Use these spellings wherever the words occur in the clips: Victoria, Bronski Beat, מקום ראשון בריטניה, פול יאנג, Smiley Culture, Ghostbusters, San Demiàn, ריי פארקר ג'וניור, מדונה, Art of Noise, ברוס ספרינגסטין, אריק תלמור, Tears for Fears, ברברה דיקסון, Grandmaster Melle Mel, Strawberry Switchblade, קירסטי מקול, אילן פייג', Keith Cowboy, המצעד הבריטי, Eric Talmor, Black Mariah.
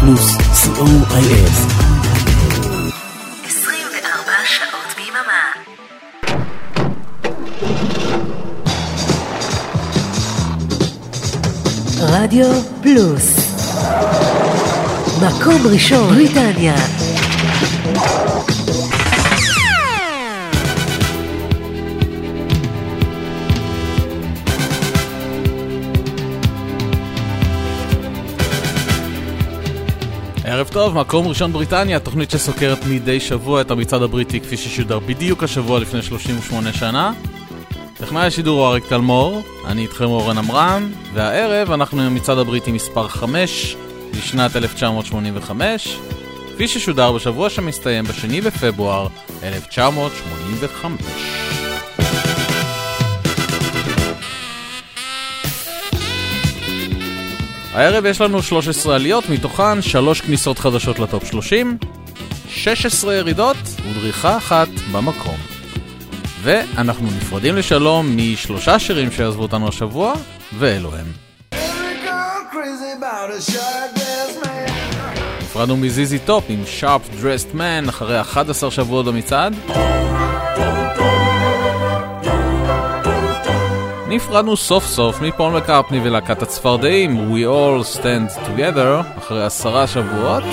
רדיו פלוס, COIF. 24 שעות ביממה. רדיו פלוס. מקום ראשון בריטניה. ערב טוב, מקום ראשון בריטניה, תוכנית שסוקרת מדי שבוע את המצעד הבריטי כפי ששודר בדיוק השבוע לפני 38 שנה. טכנאי השידור הוא אריק תלמור, אני איתכם אורן עמרם, והערב אנחנו עם המצעד הבריטי מספר 5 לשנת 1985, כפי ששודר בשבוע שמסתיים בשני בפברואר 1985. הערב יש לנו 13 עליות, מתוכן 3 כניסות חדשות לטופ 30, 16 ירידות ודריכה אחת במקום. ואנחנו נפרדים לשלום משלושה שירים שיעזבו אותנו השבוע, ואלו הם. נפרדנו מזיזי טופ עם Sharp Dressed Man אחרי 11 שבועות במצעד. נפרדנו סוף סוף מפול מקאפני ולהקת הצפרדעים We All Stand Together אחרי 10 שבועות.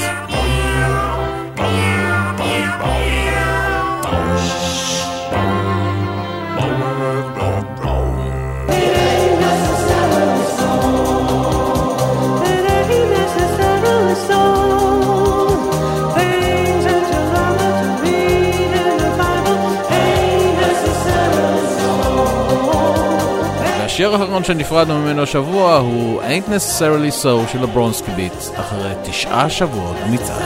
השיר האחרון שנפרדנו ממנו השבוע הוא Ain't Necessarily So של הברונסקי ביט אחרי 9 שבועות מצעד.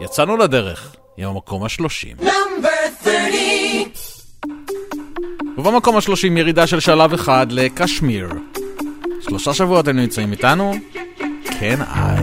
יצאנו לדרך עם המקום ה-30. ובמקום ה-30 ירידה של שלב אחד לקשמיר. 3 שבועות הם נמצאים איתנו. Can I...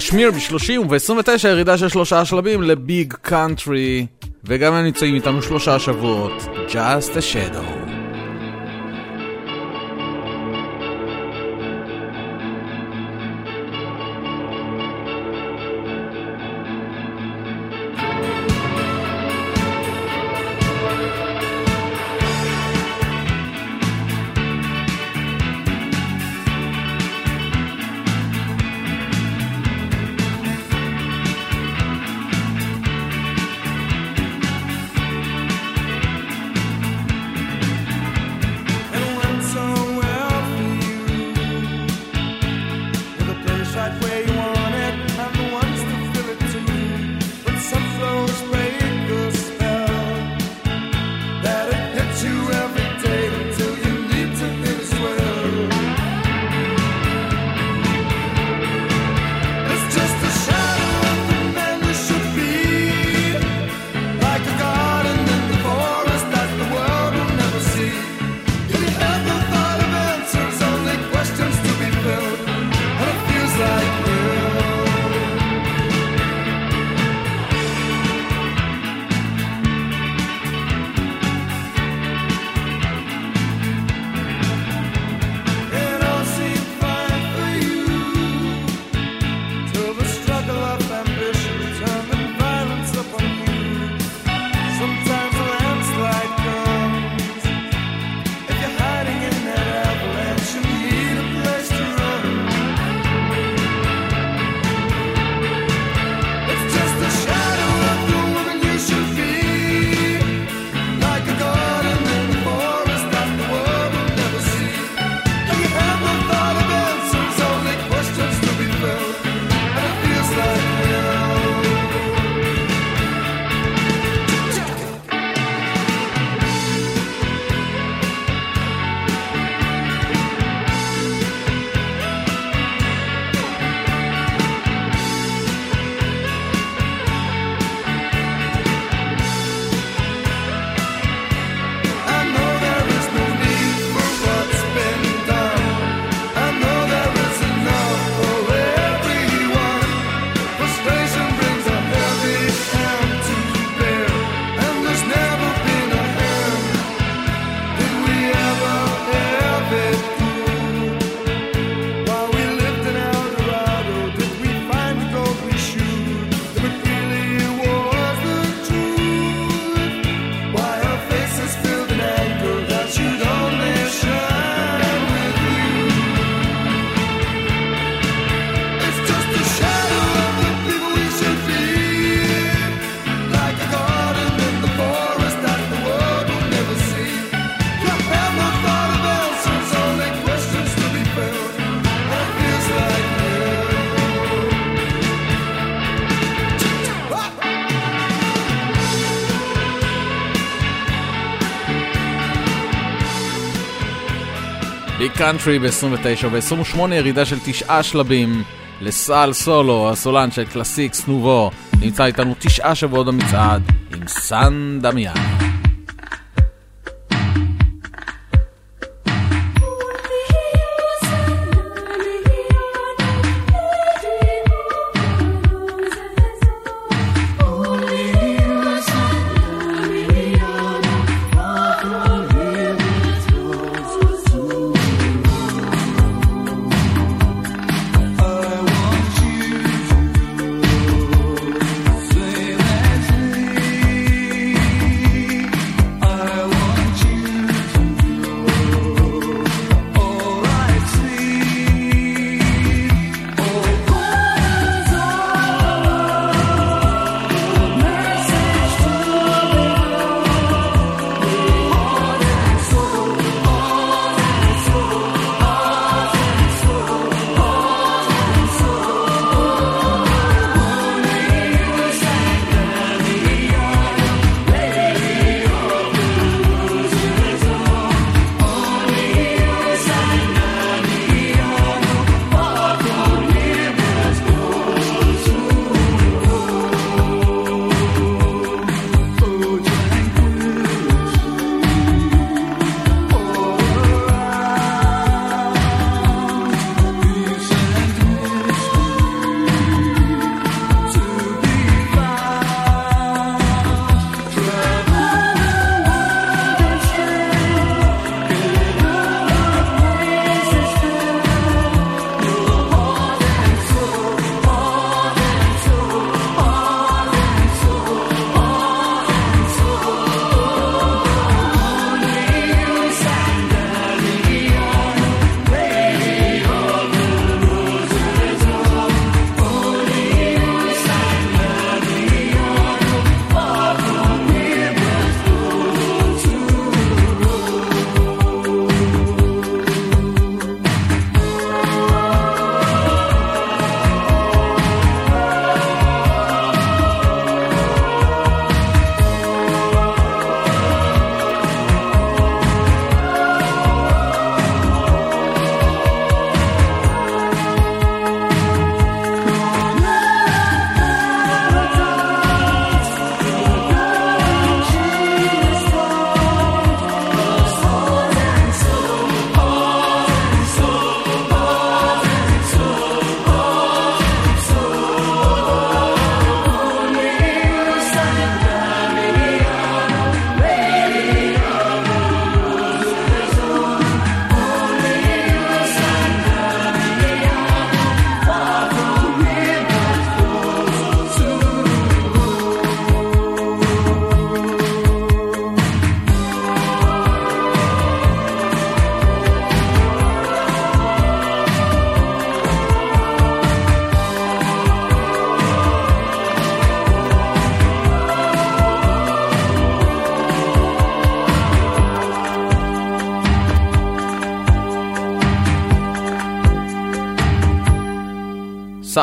קשמיר ב-30 וב-29 ירידה של 3 שלבים לביג קאנטרי, וגם הם נמצאים איתנו 3 שבועות. Just a Shadow. קאנטרי ב-29 וב-28 ירידה של 9 שלבים לסל סולו, הסולן של קלאסיקס נובו, נמצא איתנו 9 שבועות במצעד עם סן דמיאן.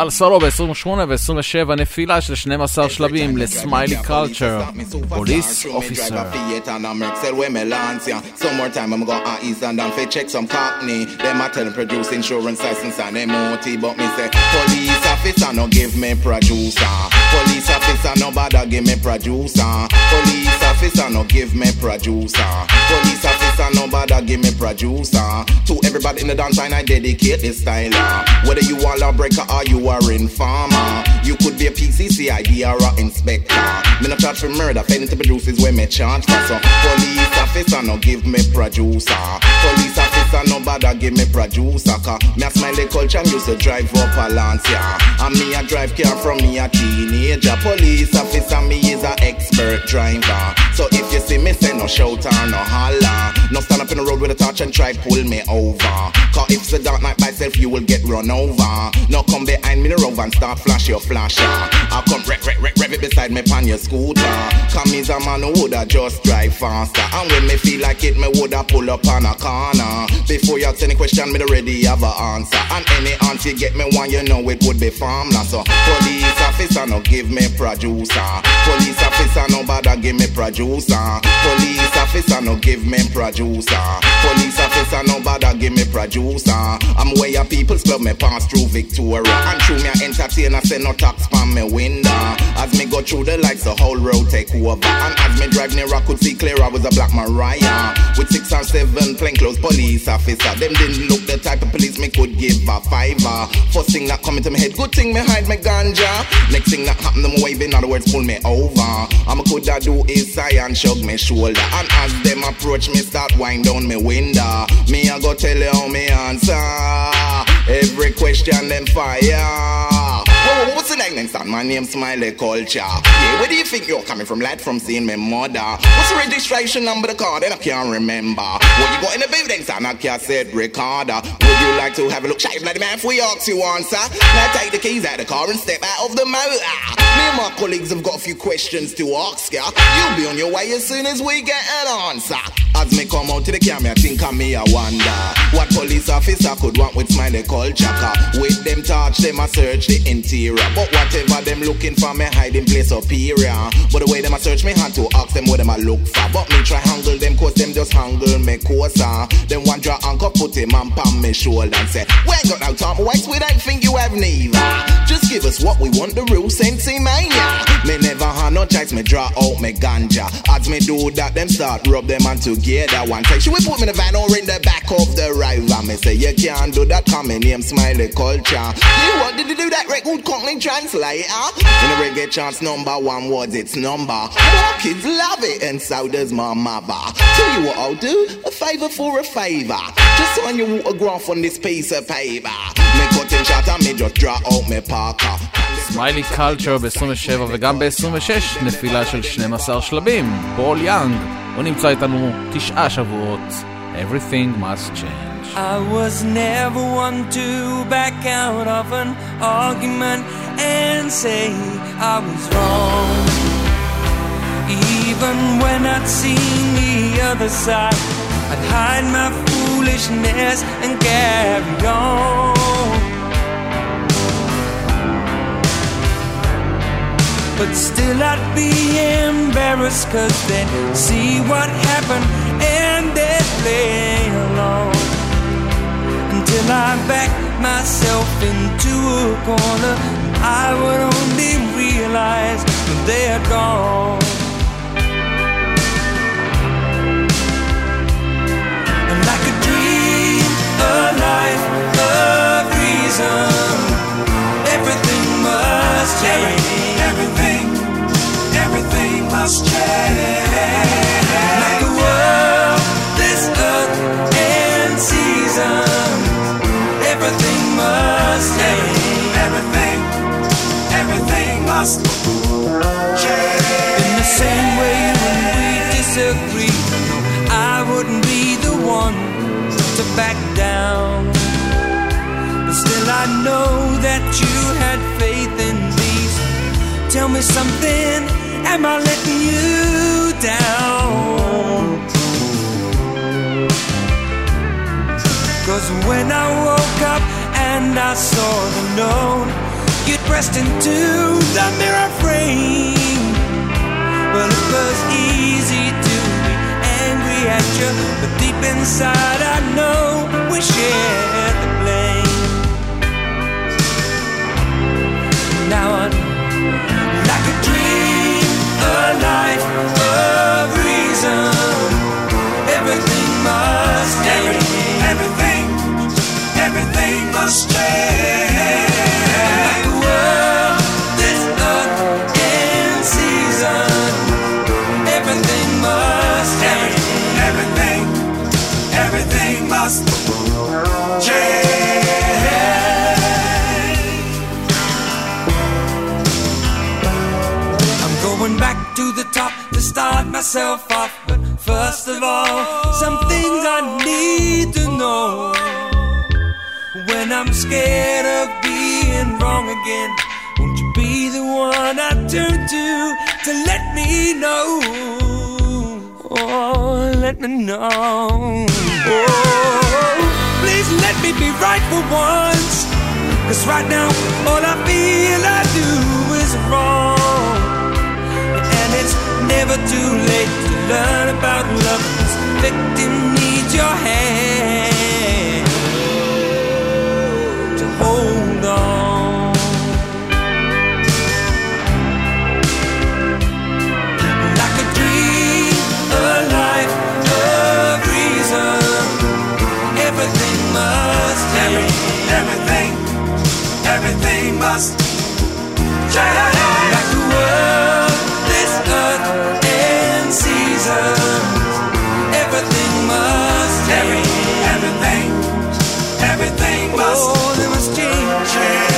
סל סולו ב-28 ו-27 נפילה של 12 שלבים לסמיילי קולצ'ר, פוליס אופיסר. To everybody in the dance line I dedicate this style. Whether you are a breaker or you are informer, you could be a PCC ID or an inspector. Me no charge for murder, failing to produce is where me charge for. So police officer no give me producer, police officer no bother give me producer. Cause me a Smiley Culture used to drive up a Lancia, and me a drive car from me a teenager. Police officer me is a expert driver, so if you see me say no shout or no holler, no stand up in the road with a torch and try pull me over. Cause if it's a dark night by self you will get run over. Now come behind me the road and start flash your flasher. I'll come rev it beside me pan your scooter. Cause me's a man who woulda just drive faster, and when me feel like it me woulda pull up on a corner. Before you ask any question me already have a answer, and any answer you get me one you know it would be formless. So police officer no give me producer, police officer no bother give me producer, police officer no give me producer, police officer no bother give me producer. I'm where your people's club me pass through Victoria, and through me I entertain I say no tax from me window. As me go through the lights the whole road take over, and as me drive near I could see clear I was a Black Mariah with 6 and 7 plainclothes police officer. Them didn't look the type of police me could give a fiver. First thing that come into me head, good thing me hide me ganja. Next thing that happen them waving other words pull me over. I'm a coulda do is sigh and shrug me shoulder, and as them approach me start wind down me window. Me I go tell you how me answer every question them fire. Whoa, what's the name stand? My name's Smiley Culture. Yeah, where do you think you're coming from? Lad from seeing my mother. What's the registration number the car? Then I can't remember. What you got in the building stand? I can't say Ricardo. Would you like to have a look? Shave like the man for your ox you answer. Now take the keys out of the car and step out of the motor. Me and my colleagues have got a few questions to ask ya. You'll be on your way as soon as we get an answer. As me come out to the camera, I think of me, I wonder what police officer could want with Smiley Culture. With them touch, them I search the interior. But whatever them looking for, me hiding place up here. But the way them a search me hand to ask them what them a look for. But me try handle them cause them just handle me closer. Them one draw anchor put him on palm me shoulder and say, "Well, got now Tom White, we don't think you have neither. Just give us what we want, the real sensei mania." Me never had no choice, me draw out me ganja. As me do that, them start rub them on together. One say, "Should we put me in the van or in the back of the rider?" Me say, "You can't do that, cause me name Smiley Culture." You what did you do that? Record Cockney translator. In a reggae chance number one was its number. More kids love it and so does my mother. Tell you what I'll do, a favor for a favor. Just sign your autograph on this piece of paper. Me cut and shot and me just draw out me Parker. סמיילי קולצ'ר ב-27 וגם ב-26 נפילה של 12 שלבים. פול יאנג, הוא נמצא איתנו 9 שבועות. Everything must change. I was never one to back out of an argument and say I was wrong, even when I'd seen the other side. I'd hide my foolishness and carry on, but still I'd be embarrassed cause they'd see what happened and they'd play along. Till I backed myself into a corner, I would only realize that they are gone. And I could dream a life of reason. Everything must change. Everything must change. Like the world, this earth, and season. Everything must change. Everything must change. In the same way when we disagree, I wouldn't be the one to back down. But still I know that you had faith in me. Tell me something, am I letting you down? Cause when I woke up and I saw the note, you pressed into the mirror frame. Well, it was easy to be angry at you, but deep inside I know we shared the blame. Now I'm like a dream, a life of reason. Everything must change. Everything must change. Start myself off, but first of all, some things I need to know. When I'm scared of being wrong again, won't you be the one I turn to let me know? Oh, let me know. Oh, please let me be right for once, 'cause right now all I feel I do is wrong. Never too late to learn about love. This victim needs your hand to hold on. Like a dream, a life of reason. Everything must change. Everything must change. Like the world. Everything must change. Everything must change. Oh, there must change.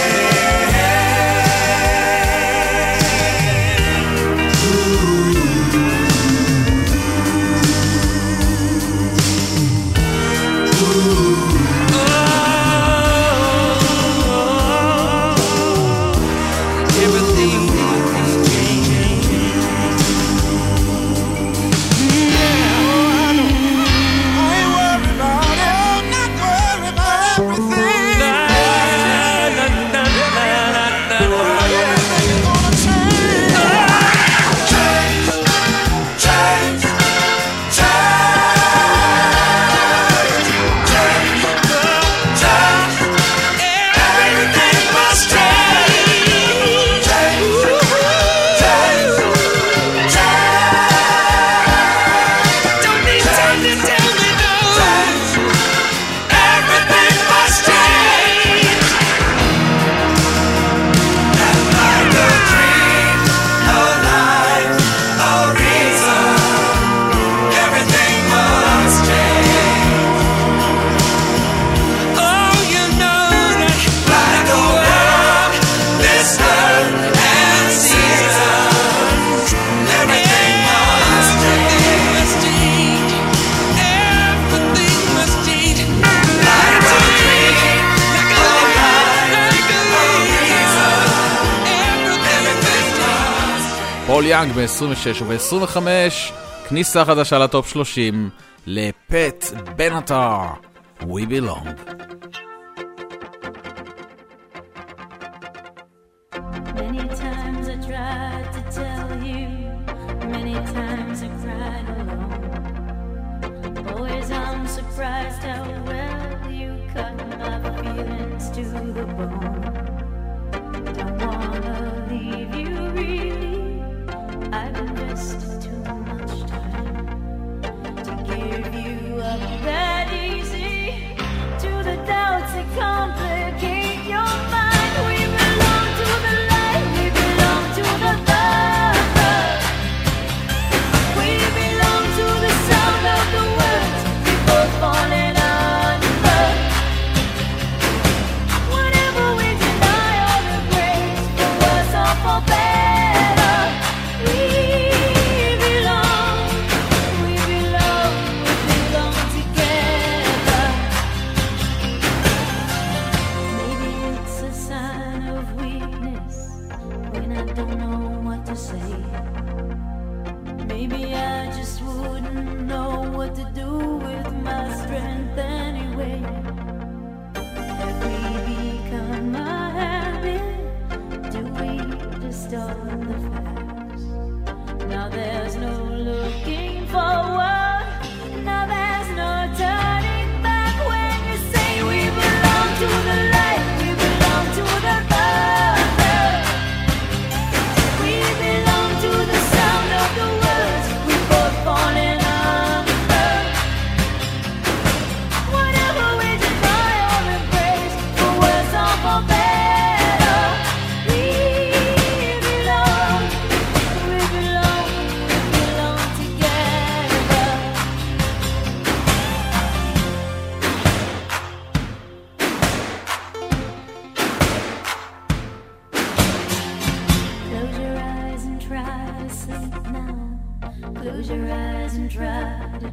פול יאנג ב-26 וב-25, כניסה חדשה לטופ 30 לפט בנאטר, We Belong. Many times I tried to tell you, many times I cried alone. Always I'm surprised how well you cut my feelings to the bone. Don't wanna leave you really. I've invested too much time to give you up that easy to the doubts that complicate your mind. We belong to the light, we belong to the love, we belong to the sound of the words we both fall in love. Whatever we do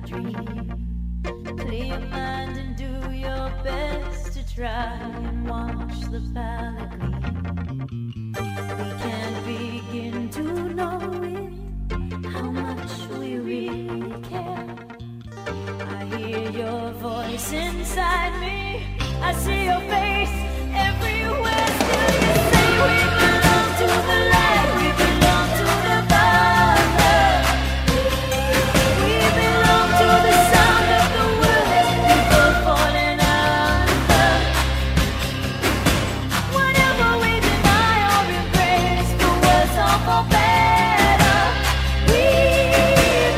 dream. Clear your mind and do your best to try and watch the valley gleam. We can't begin to know it, how much we really care. I hear your voice inside me, I see your face everywhere. Still you say we belong to the light, we belong to the Father. We belong to the sound of the world as people falling under. Whatever we deny or embrace, the world's all for better. We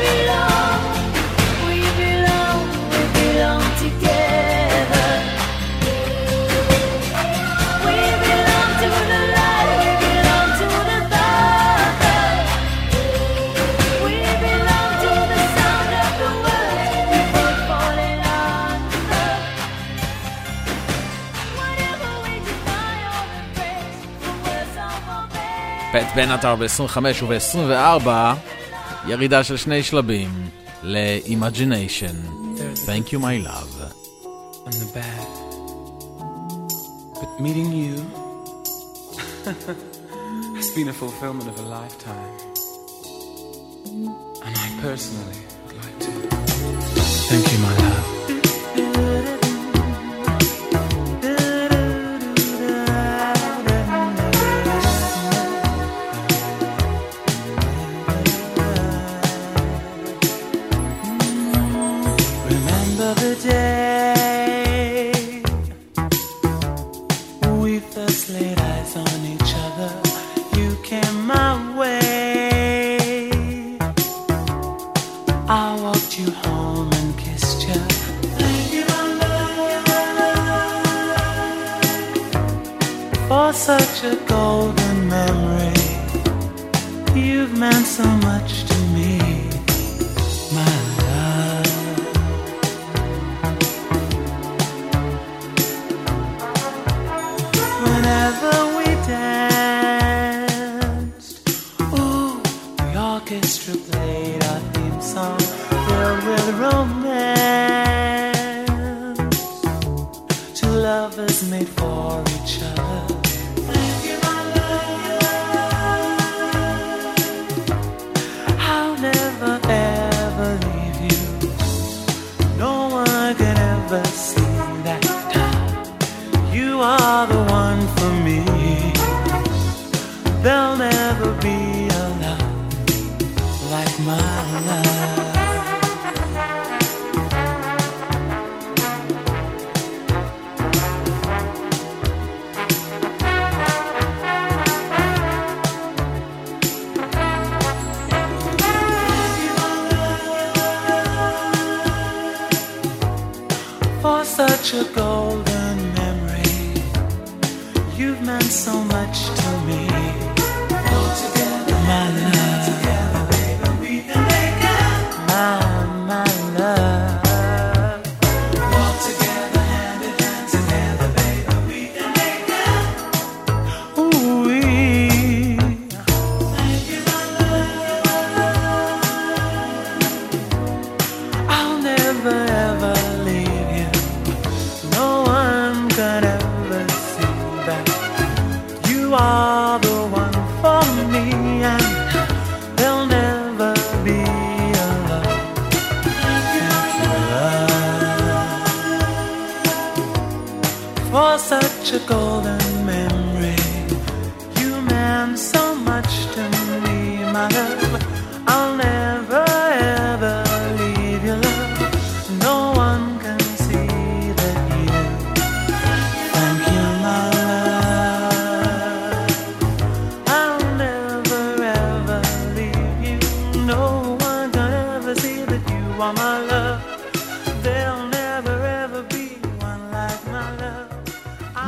belong, we belong together. We belong to the light, we belong to the Father. We belong to the sound of the world, we both falling under. Whatever we deny or embrace, the world's all for better. פט בנאטר ב-25 וב-24, ירידה של 2 שלבים ל-Imagination. Thank you my love. On the back, but meeting you has been a fulfillment of a lifetime, and I personally would like to thank you, my love. Remember the day we first laid eyes on each other. You came my way. I walked you home and kissed you. Thank you, my love, for such a golden memory. You've meant so much to me, my love.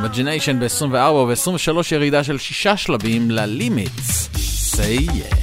Imagination ב-24 וב-23 ירידה של 6 שלבים ל-Limits. Say yeah.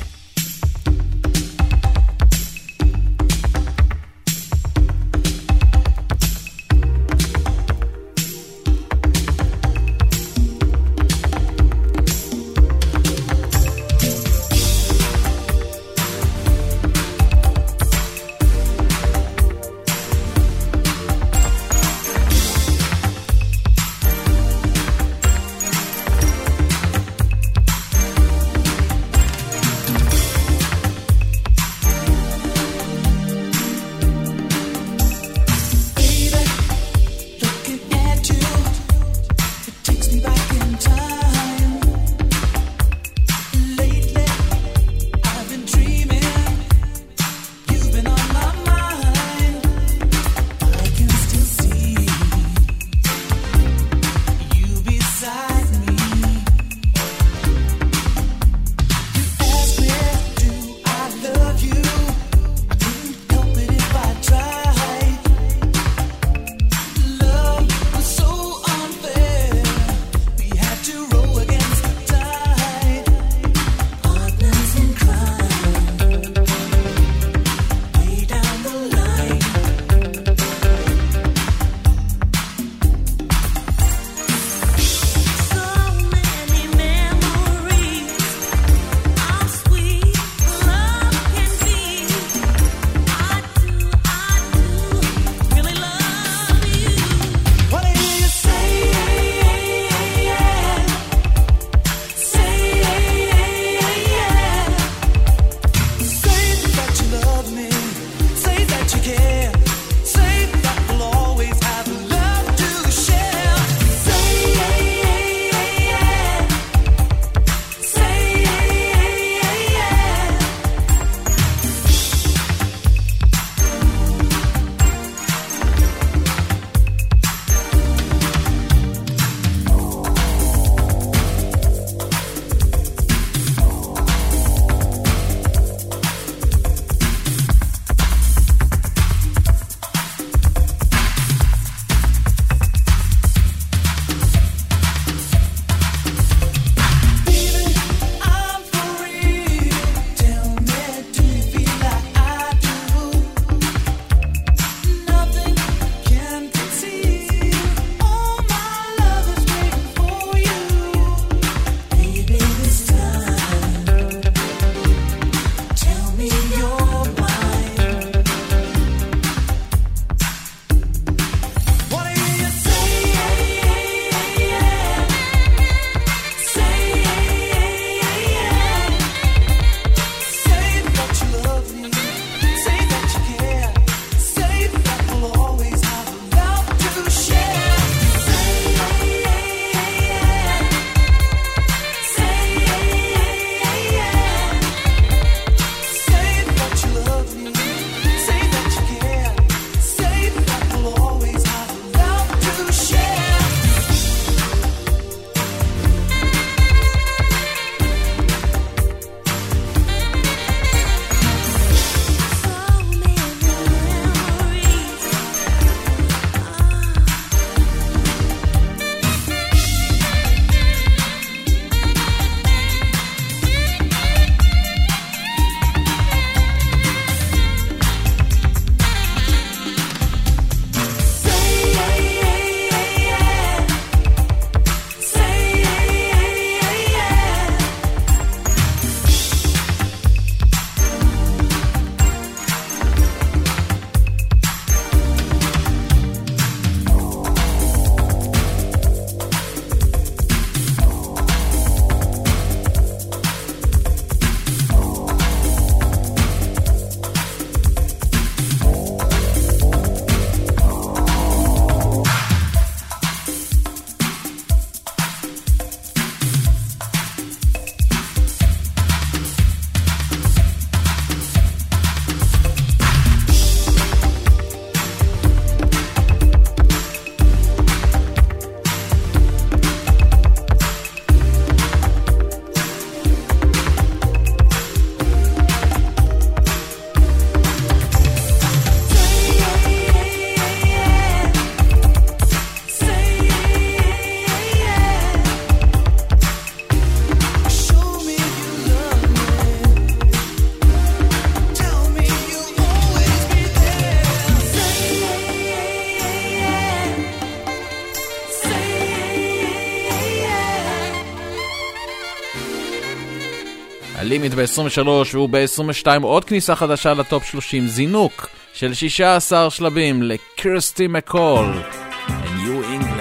הלימיט ב-23 והוא ב-22 עוד כניסה חדשה לטופ 30, זינוק של 16 שלבים לקירסטי מקול וניו אינגלנד.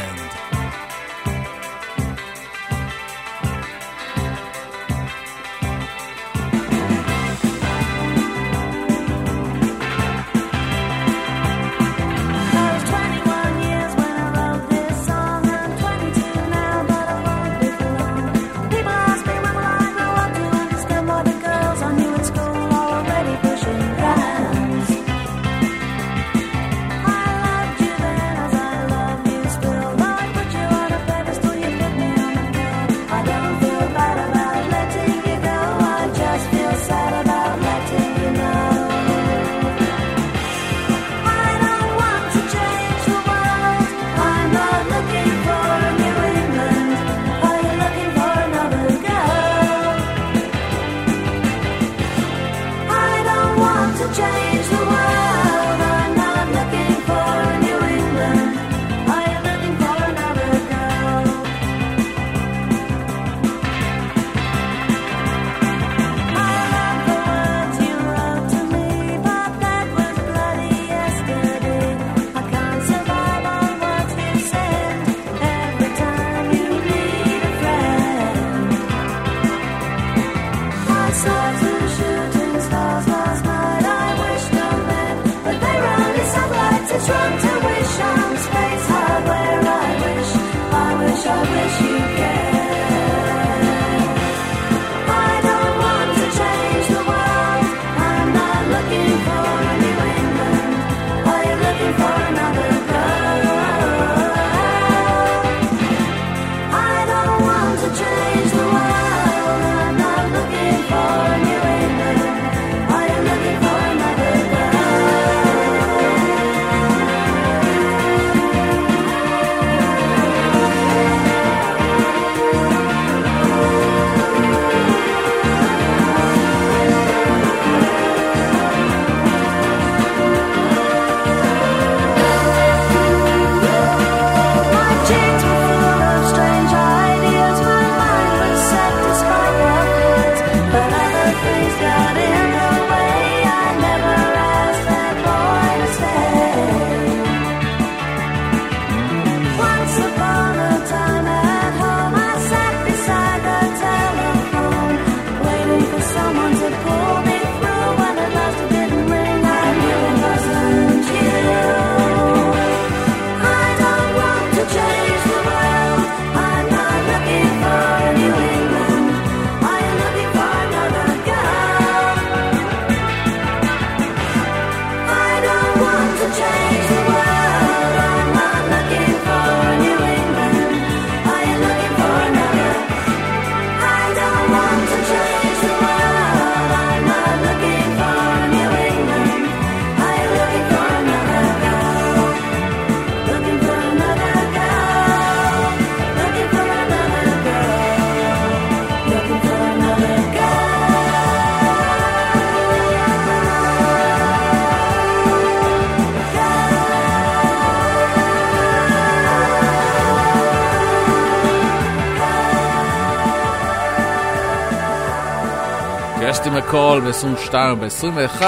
מקול ב-22 ב-21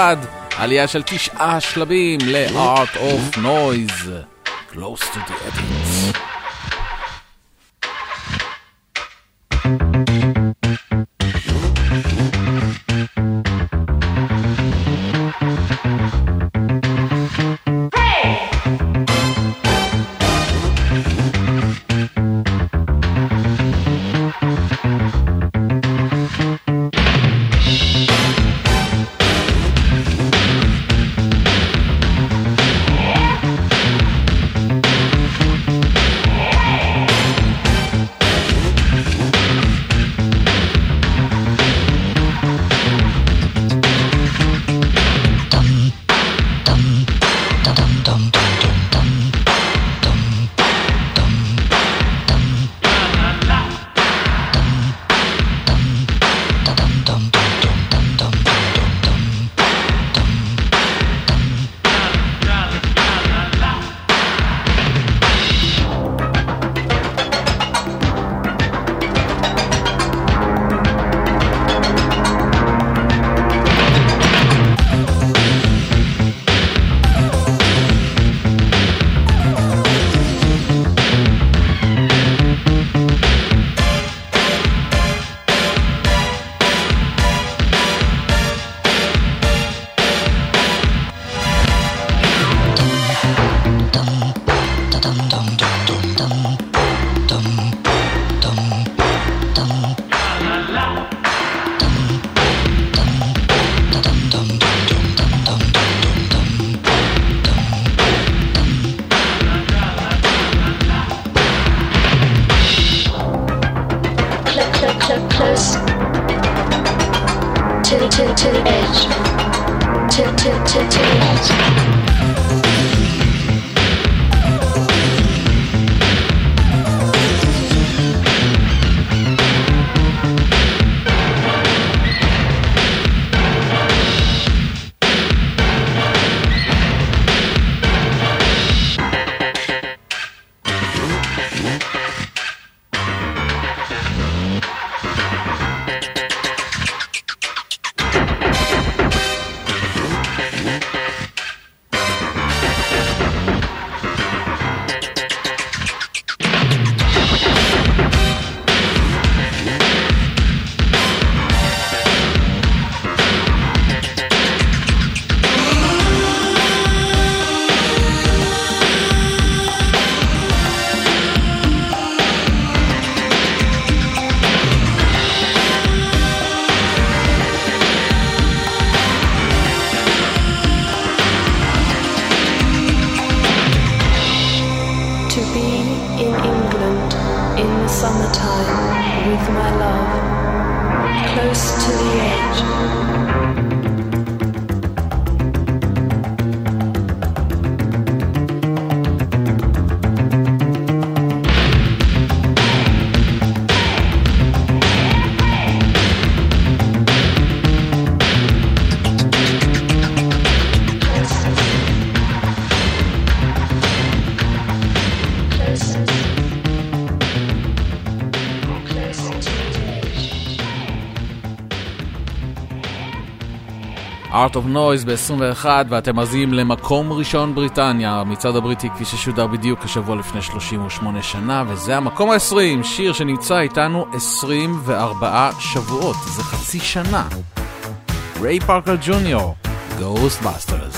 עלייה של 9 שלבים ל-Art of Noise Close to the Edit. to the edge. Art of Noise ב-21, ואתם מזיעים למקום ראשון בריטניה, המצעד הבריטי כפי ששודר בדיוק השבוע לפני 38 שנה, וזה המקום ה-20, שיר שנמצא איתנו 24 שבועות, זה חצי שנה. ריי פארקר ג'וניור, Ghostbusters.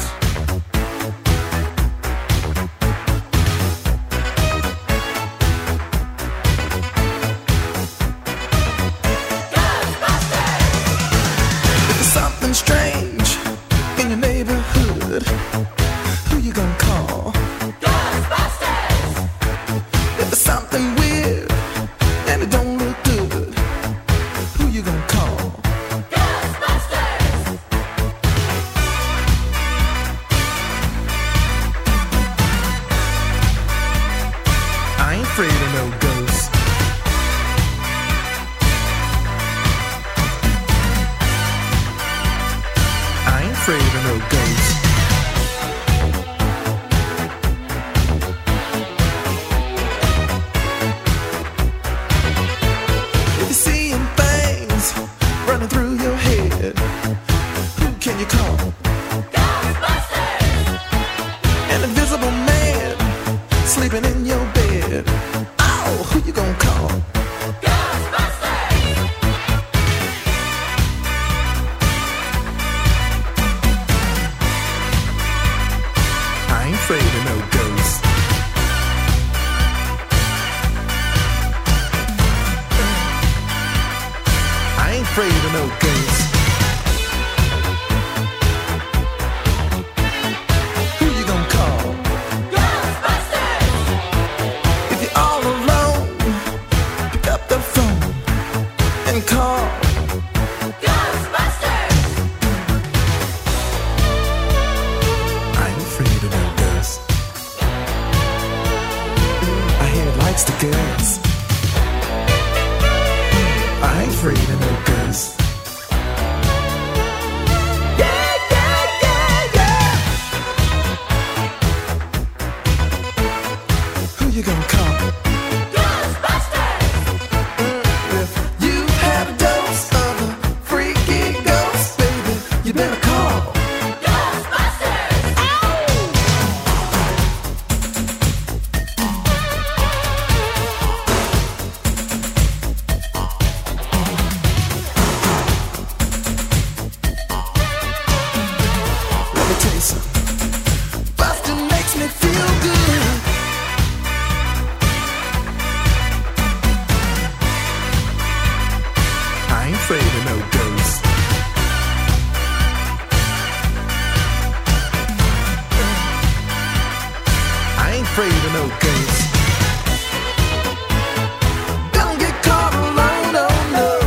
Don't get caught alone, no.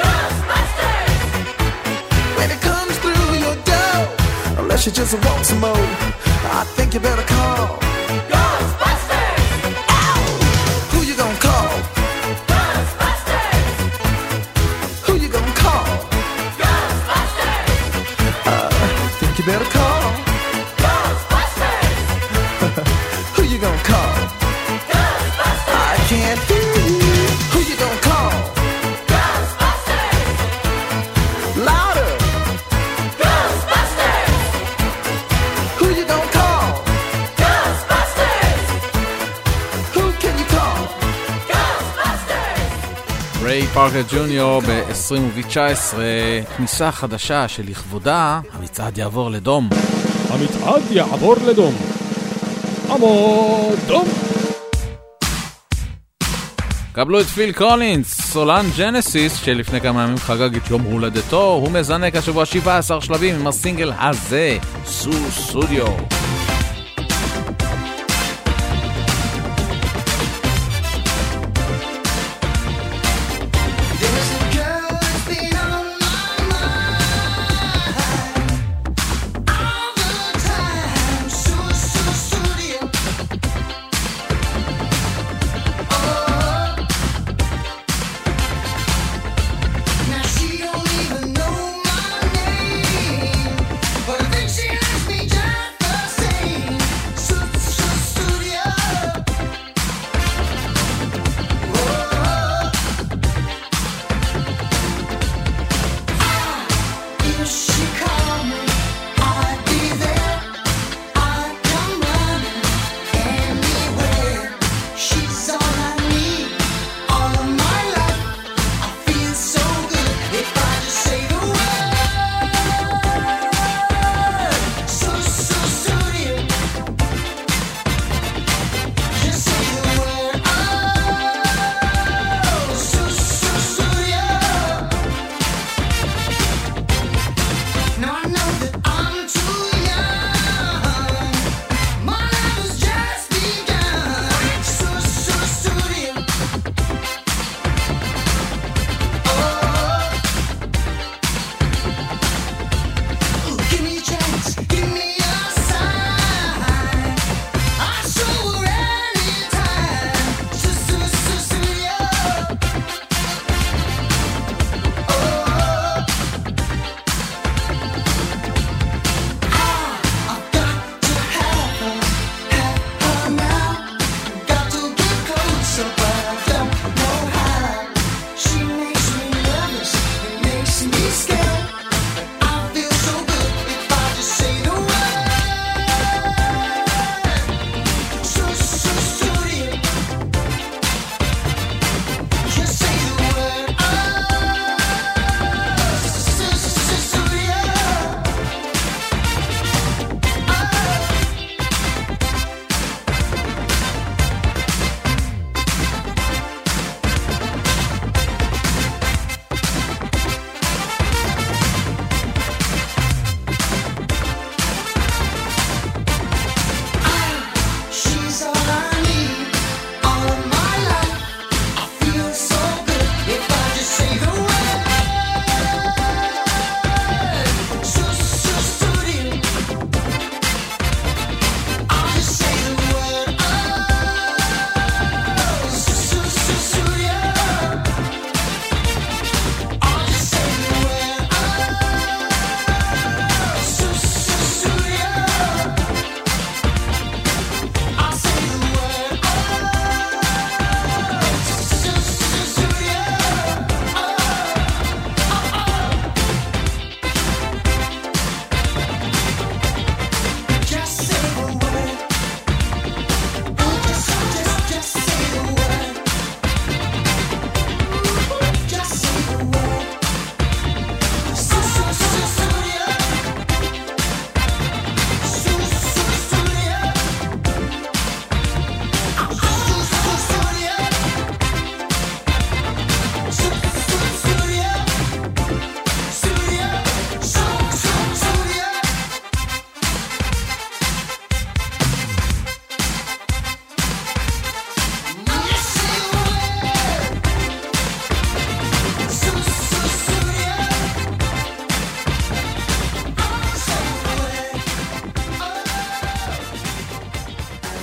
Ghostbusters! she just wants some more. I think you better call Ghostbusters. Ow! Who you gonna call? Ghostbusters. Who you gonna call? Ghostbusters. I think you better call Ghostbusters. Who you gonna call? Ghostbusters. I can't hear you. Who you gonna call? Ghostbusters. Louder. ריי פארקר ג'וניור ב-2019, כניסה חדשה שלכבודה המצעד יעבור לדום. המצעד יעבור לדום. עמוד דום. קבלו את פיל קולינס, סולן ג'נסיס, שלפני כמה ימים חגג את יום הולדתו. הוא מזנק השבוע 17 שלבים עם הסינגל הזה, סו סודיו. She left me just the same.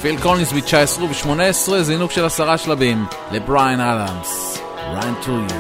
פיל קולינס ב-19 וב-18 זינוק של 10 שלבים לבריין אלאנס, Run to You.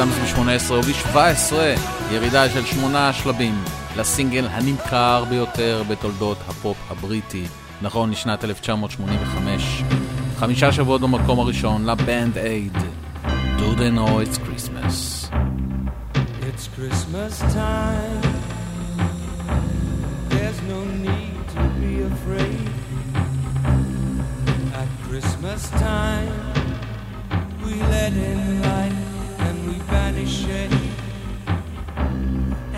ב-18 וב-17 ירידה של 8 שלבים לסינגל הנמכר ביותר בתולדות הפופ הבריטי, נכון לשנת 1985. 5 שבועות במקום הראשון לבנד אייד, Do They Know It's Christmas. It's Christmas time, there's no need to be afraid. At Christmas time we let in light and we vanish it.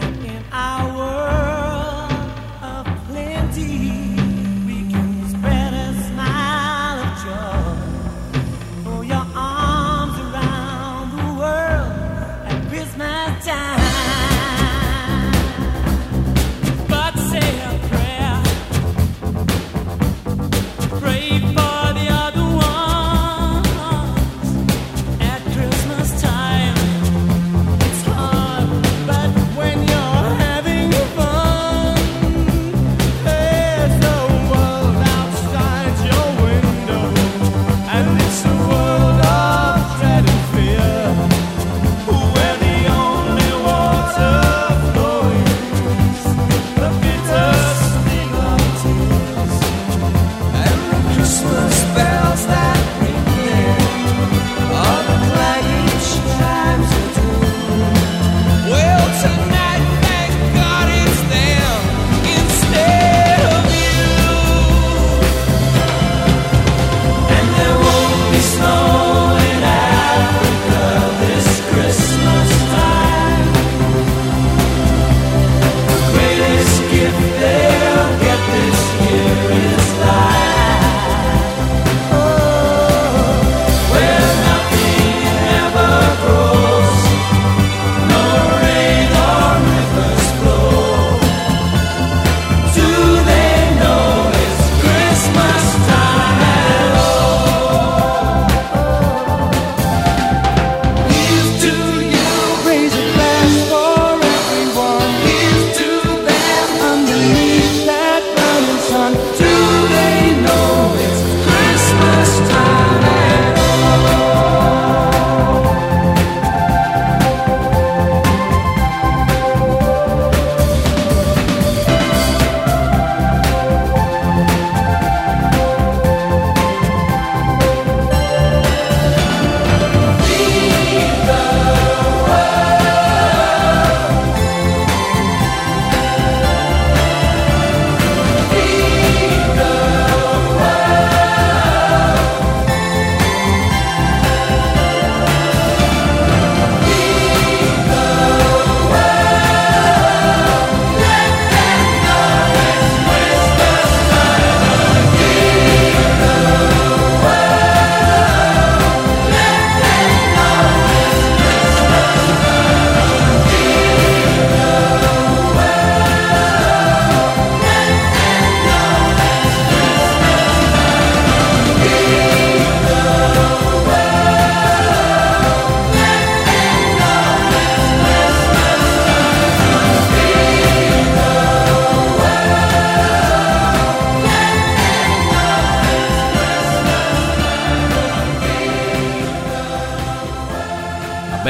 And in our world of plenty we can spread a smile of joy. Throw your arms around the world at Christmas time. But say a prayer, pray for the other ones at Christmas time.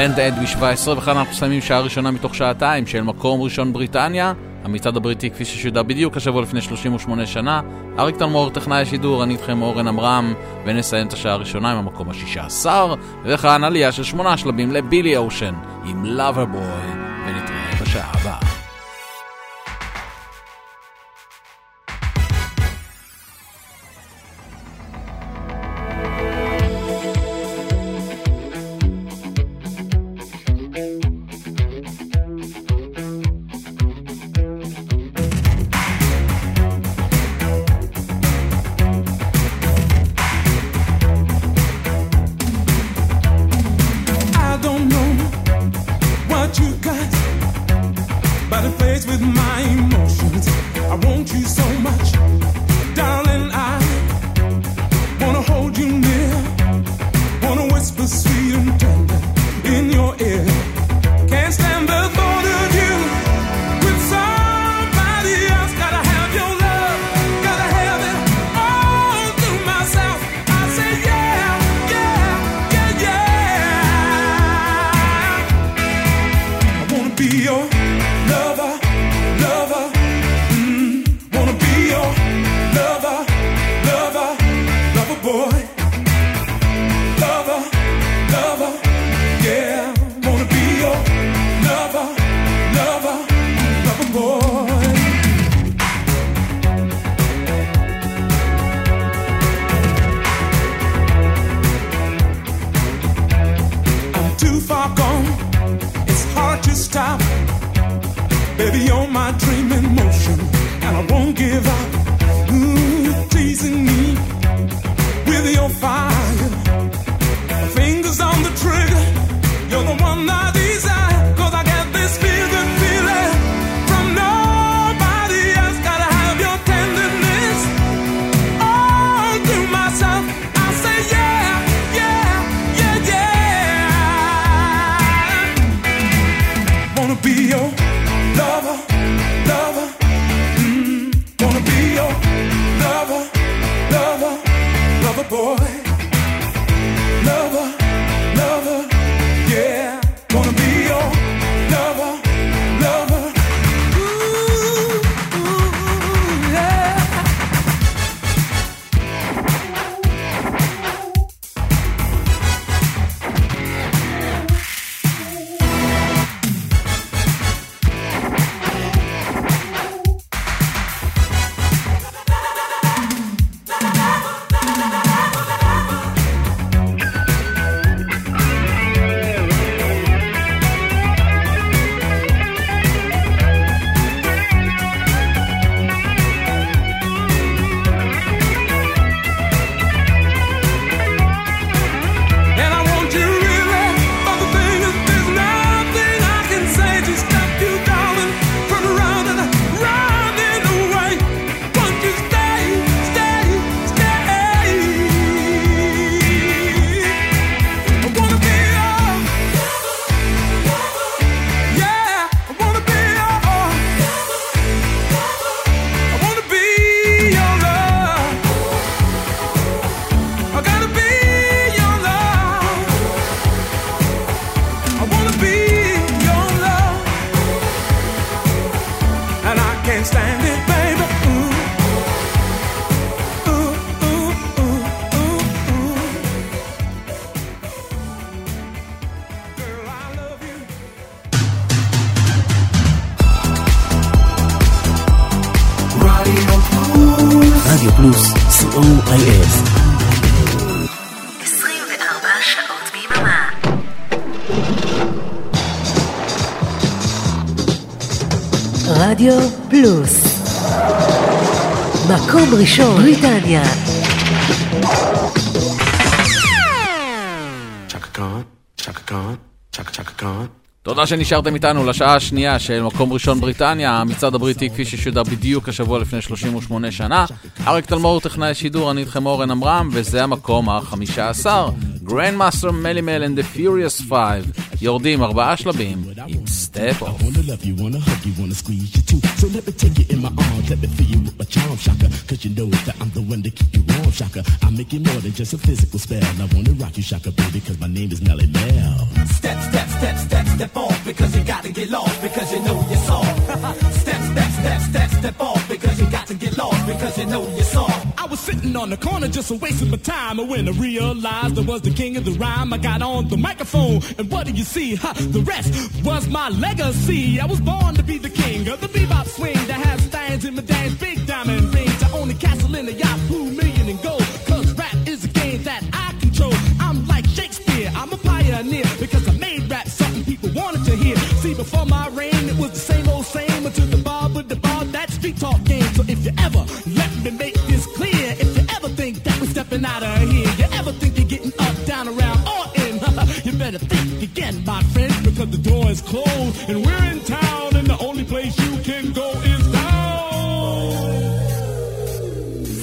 ברנד עד ב-17, וכאן אנחנו שמים שעה ראשונה מתוך שעתיים של מקום ראשון בריטניה, המצעד הבריטי כפי ששודר בדיוק השבוע לפני 38 שנה. אריק תלמור, טכנאי השידור, אני איתכם אורן עמרם, ונסיים את השעה הראשונה עם המקום ה-16, וכאן עלייה של 8 שלבים לבילי אושן עם לאבר בוי, ונתראה בשעה הבאה. מקום ראשון בריטניה. תודה שנשארתם איתנו לשעה השנייה של מקום ראשון בריטניה, המצעד הבריטי כפי ששודר בדיוק השבוע לפני 38 שנה. אריק תלמור, טכנאי שידור, אני איתכם אורן עמרם, וזה המקום ה-15. Grandmaster Melle Mel and the Furious Five יורדים 4 שלבים עם Step Off. Step, step, step, step, step off because you got to get lost because you know your song. Step, step, step, step, step off because you got to get lost because you know your song. I was sitting on the corner just a wasting my time, and when I realized I was the king of the rhyme, I got on the microphone and what do you see? Ha, the rest was my legacy. I was born to be the king of the bebop swing that has stands in my dance, big diamond rings. I own a castle in the Yahoo million in gold, cause rap is a game that I control. I'm like Shakespeare, I'm a pioneer because I made rap something people wanted to hear. See, before my reign it was the same old same until the bar with the bar, that street talk game. So if you ever let me make this clear, if you ever think that we're stepping out of here, you ever think you're getting up, down, around, or in, you better think again, my friend, because the door is closed and we're in town and the only place you can go is down.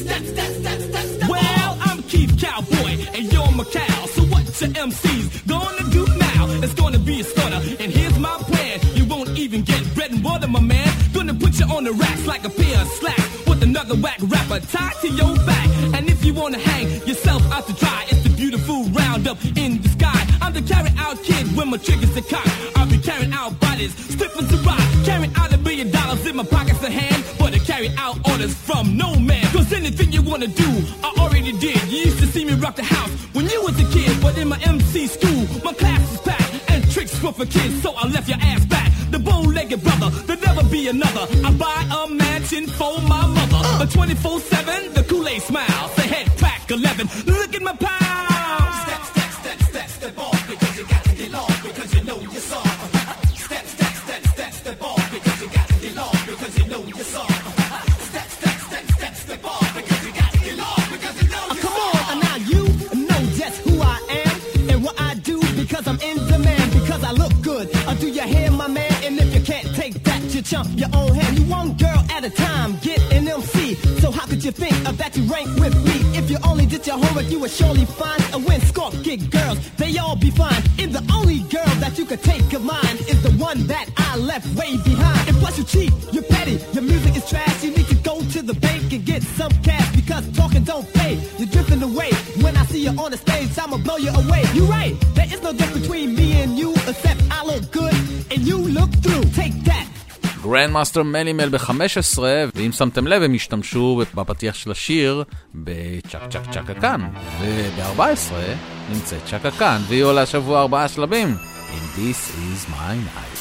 Step, step, step, step, step. Well, I'm Keith Cowboy and you're my cow, so what your MC's gonna do now? It's gonna be a stutter, and here's my plan. You won't even get bread and water, my man. Gonna put you on the racks like a pair of slacks with another whack rapper tied to your back. And if you wanna hang yourself out to dry, it's the beautiful roundup in the sky. I'm the carry-out kid with my triggers to cock. I'll be carrying out bodies, stiff as a rock, carrying out $1 billion in my pockets of hand, but I carry out orders from no man. Cause anything you wanna do, I already did. You used to see me rock the house when you was a kid, but in my MC school, my class is packed, and tricks were for kids, so I left your ass back. The bow-legged brother, there'll never be another. I buy a mansion for my mother, a 24/7, the Kool-Aid smile, the head pack 11, look at my pal. Step, step, step, step, step off because you got to get lost because you know your song. Step, step, step, step, step off because you got to get lost because you know your song. Step, step, step, step, step off because you got to get lost because you know your song. Come on, now you know just who I am and what I do because I'm in demand, because I look good. Do you hear my man? Chump your own hand, you one girl at a time, get an MC. So how could you think of that you rank with me? If you only did your homework, you would surely find a win. Score, get girls, they all be fine. And the only girl that you could take of mine is the one that I left way behind. And plus you cheat, you're petty, your music is trash. You need to go to the bank and get some cash, because talking don't pay, you're drifting away. When I see you on the stage, I'ma blow you away. You're right, there is no difference between me and you, except I look good and you look through. Take that. Grandmaster Melle Mel ב-15, ואם שמתם לב הם השתמשו בפתיח של השיר בצ'ק צ'ק צ'ק הקן, וב-14 נמצאת צ'ק הקן והיא עולה שבוע 4 שלבים And this is my night.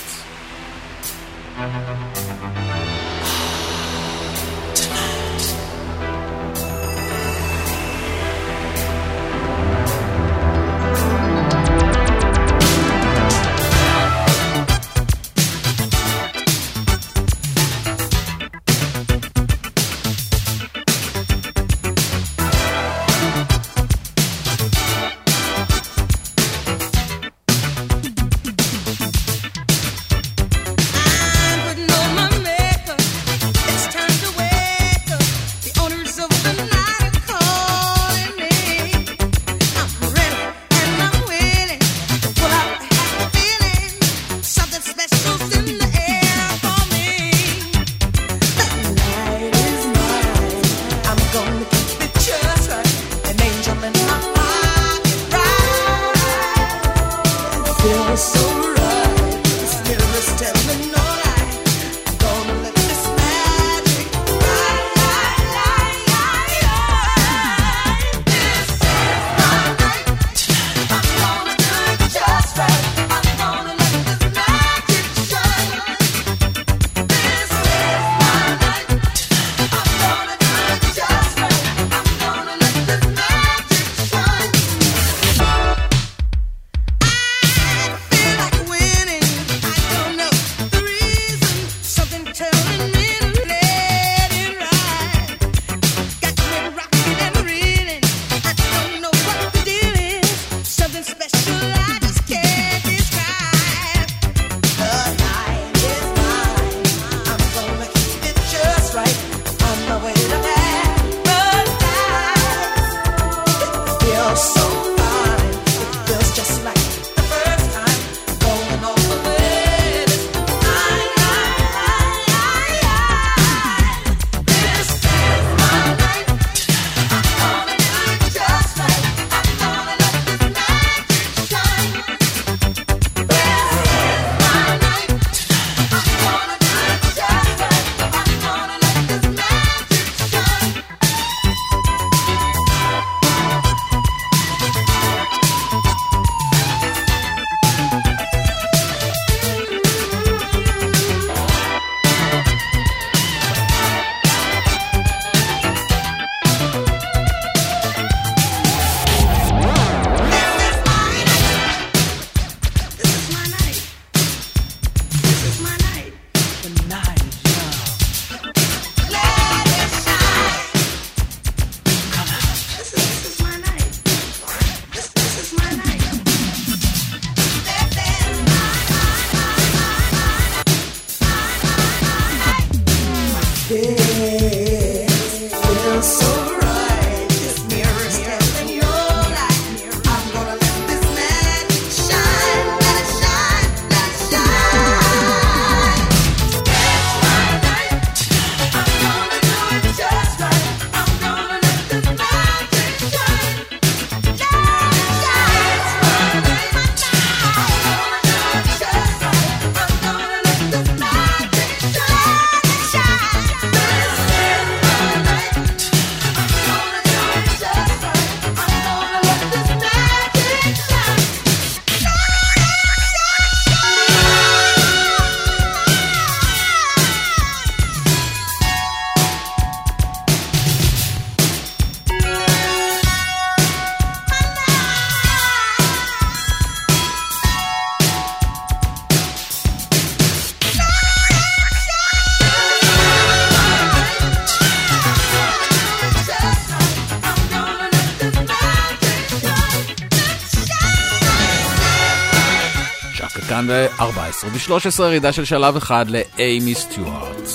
ב-2014. ב-13 ירידה של שלב אחד לאיימי סטיוארט.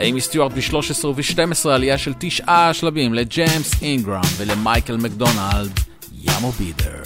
איימי סטיוארט ב-13 וב-12 עלייה של 9 שלבים לג'יימס אינגרם ולמייקל מקדונלד, ימו בידר.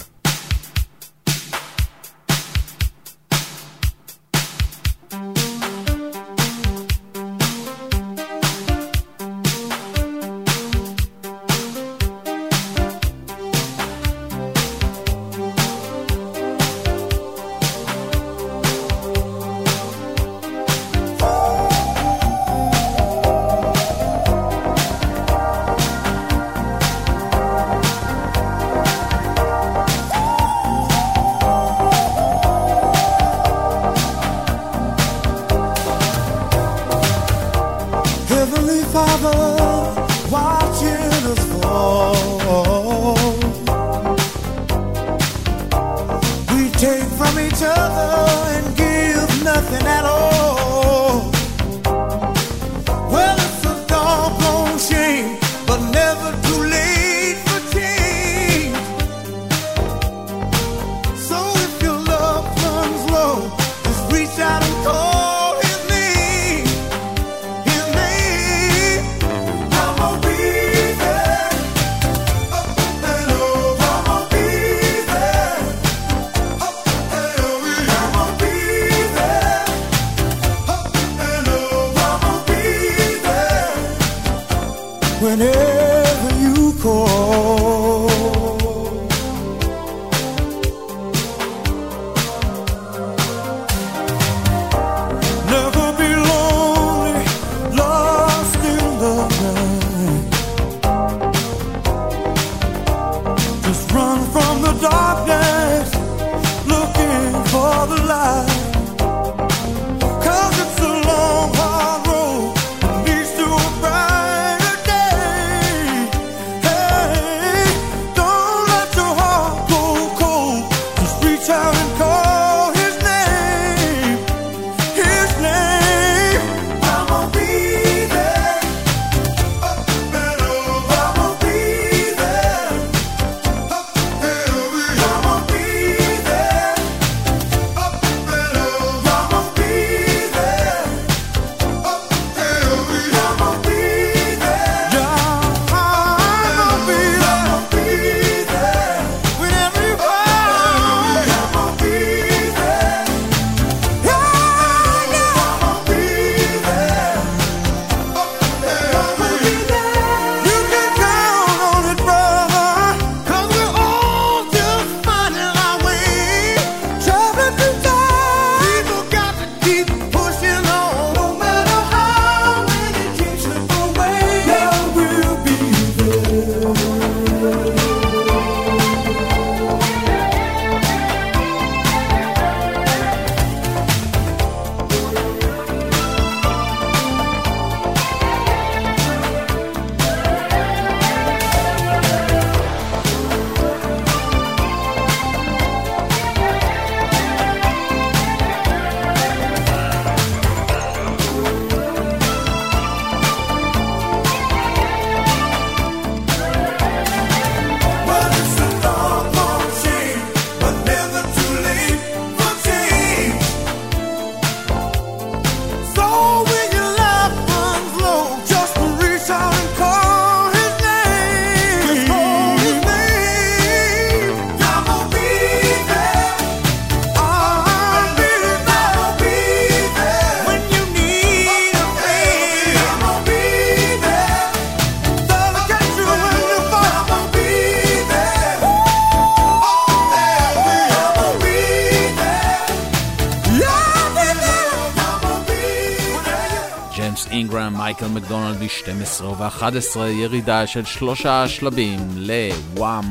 ג'יימס אינגרם, מייקל מקדונלד ב-12 ו-11, ירידה של 3 שלבים ל-WAM,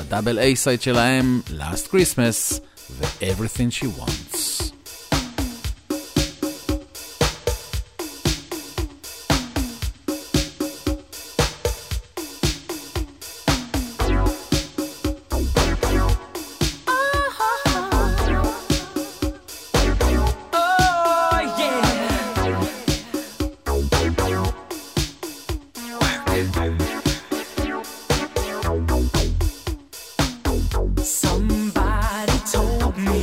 בדאבל איי סייד שלהם, Last Christmas ו-Everything She Wants. Somebody told me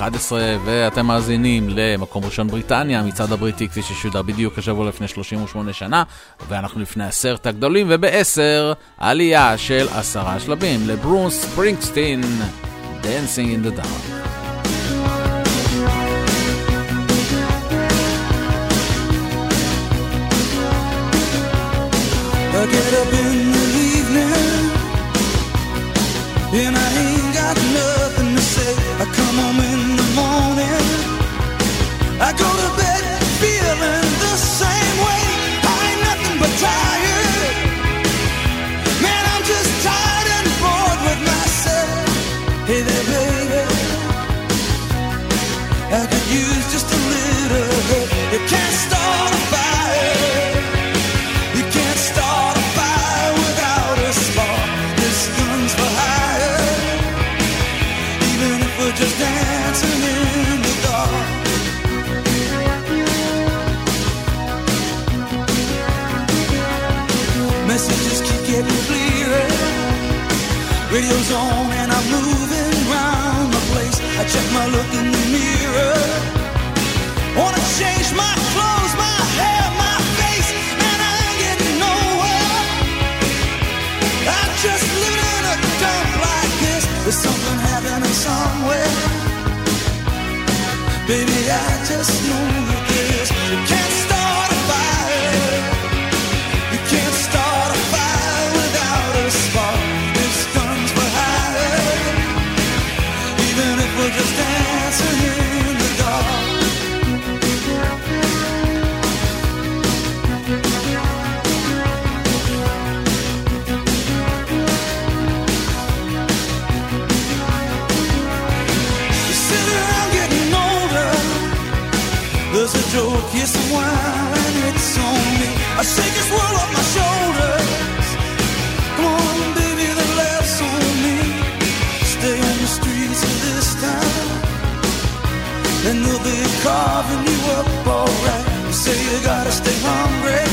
11, ואתם מאזינים למקום ראשון בריטניה, המצעד הבריטי כפי ששודר בדיוק השבוע לפני 38 שנה, ואנחנו לפני 10 הגדולים, וב-10 עלייה של 10 שלבים לברוס ספרינגסטין, Dancing in the Dark. I get up in the evening and I ain't got nothing to say. I come home in the morning, I go to bed feeling the same way. I ain't nothing but tired, man, I'm just tired and bored with myself. Hey there baby, I could use just a little help. You can't start a fire, just dancing in the dark. Messages keep getting clearer, radio's on and I'm moving round the place. I check my look in the mirror, wanna change my clothes, my hair, my face, and I ain't getting nowhere. I'm just living in a dump like this. There's something happening somewhere, baby, I just know you this. You can't start a fire, you can't start a fire without a spark. This gun's for hire, even if we're just dancing in the dark. There's a joke, yes, a while, and it's on me. I shake this world off my shoulders. Come on, baby, the laughs on me. Stay on the streets at this time, and they'll be carving you up, alright. You say you gotta stay hungry.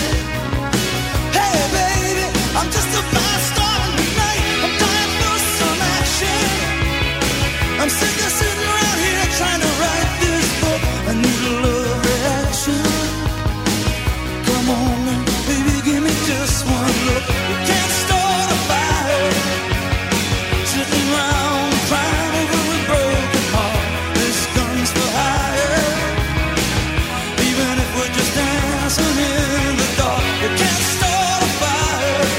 Hey, baby, I'm just about starting the night. I'm dying for some action. I'm sick of sitting around here trying to write this book. I need a little. Come on, baby, give me just one look. You can't start a fire, sitting around crying over a broken heart. This gun's for hire, even if we're just dancing in the dark. You can't start a fire,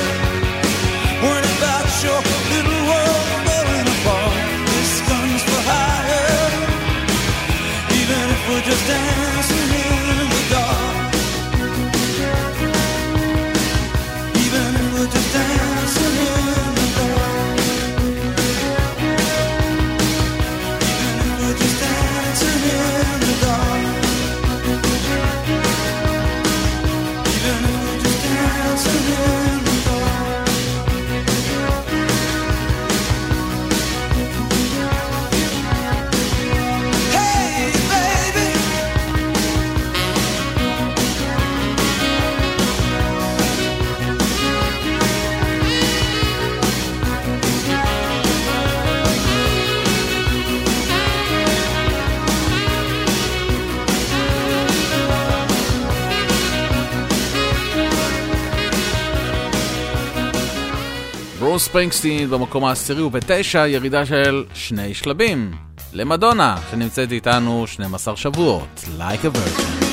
worried about your little world blowing apart. This gun's for hire, even if we're just dancing in the dark. ספרינגסטין במקום העשירי וב9, ירידה של 2 שלבים למדונה שנמצאת איתנו 12 שבועות, Like a Virgin.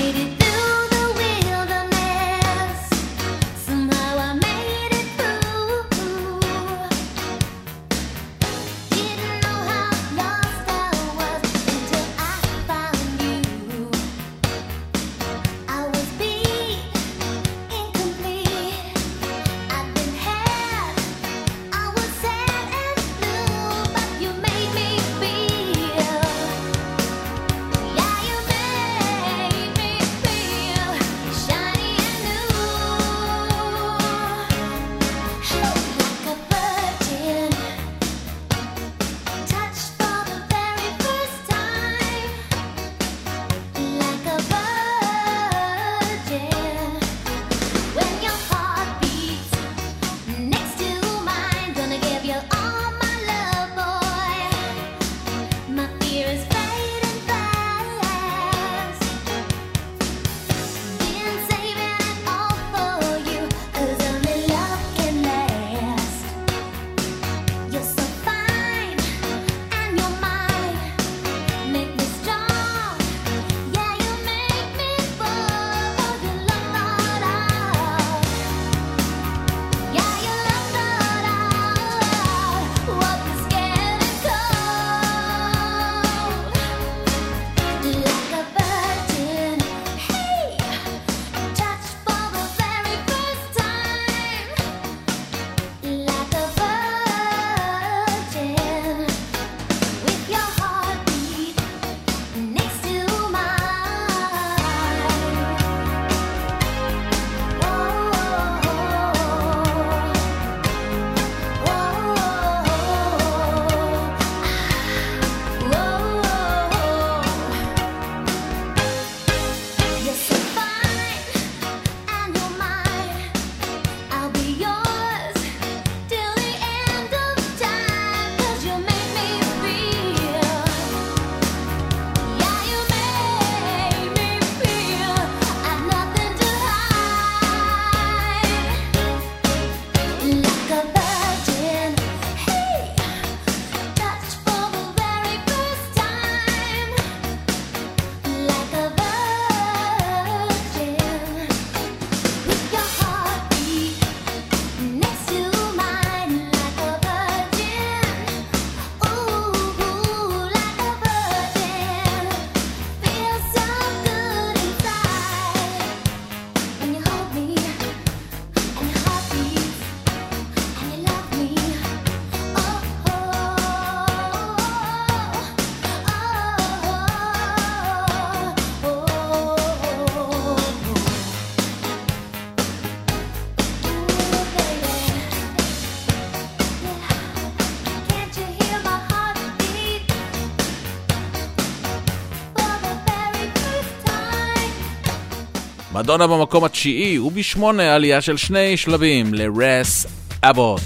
מדונה במקום התשיעי, וב8 עלייה של 2 שלבים לרס אבוט.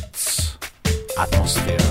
אטמוספירה.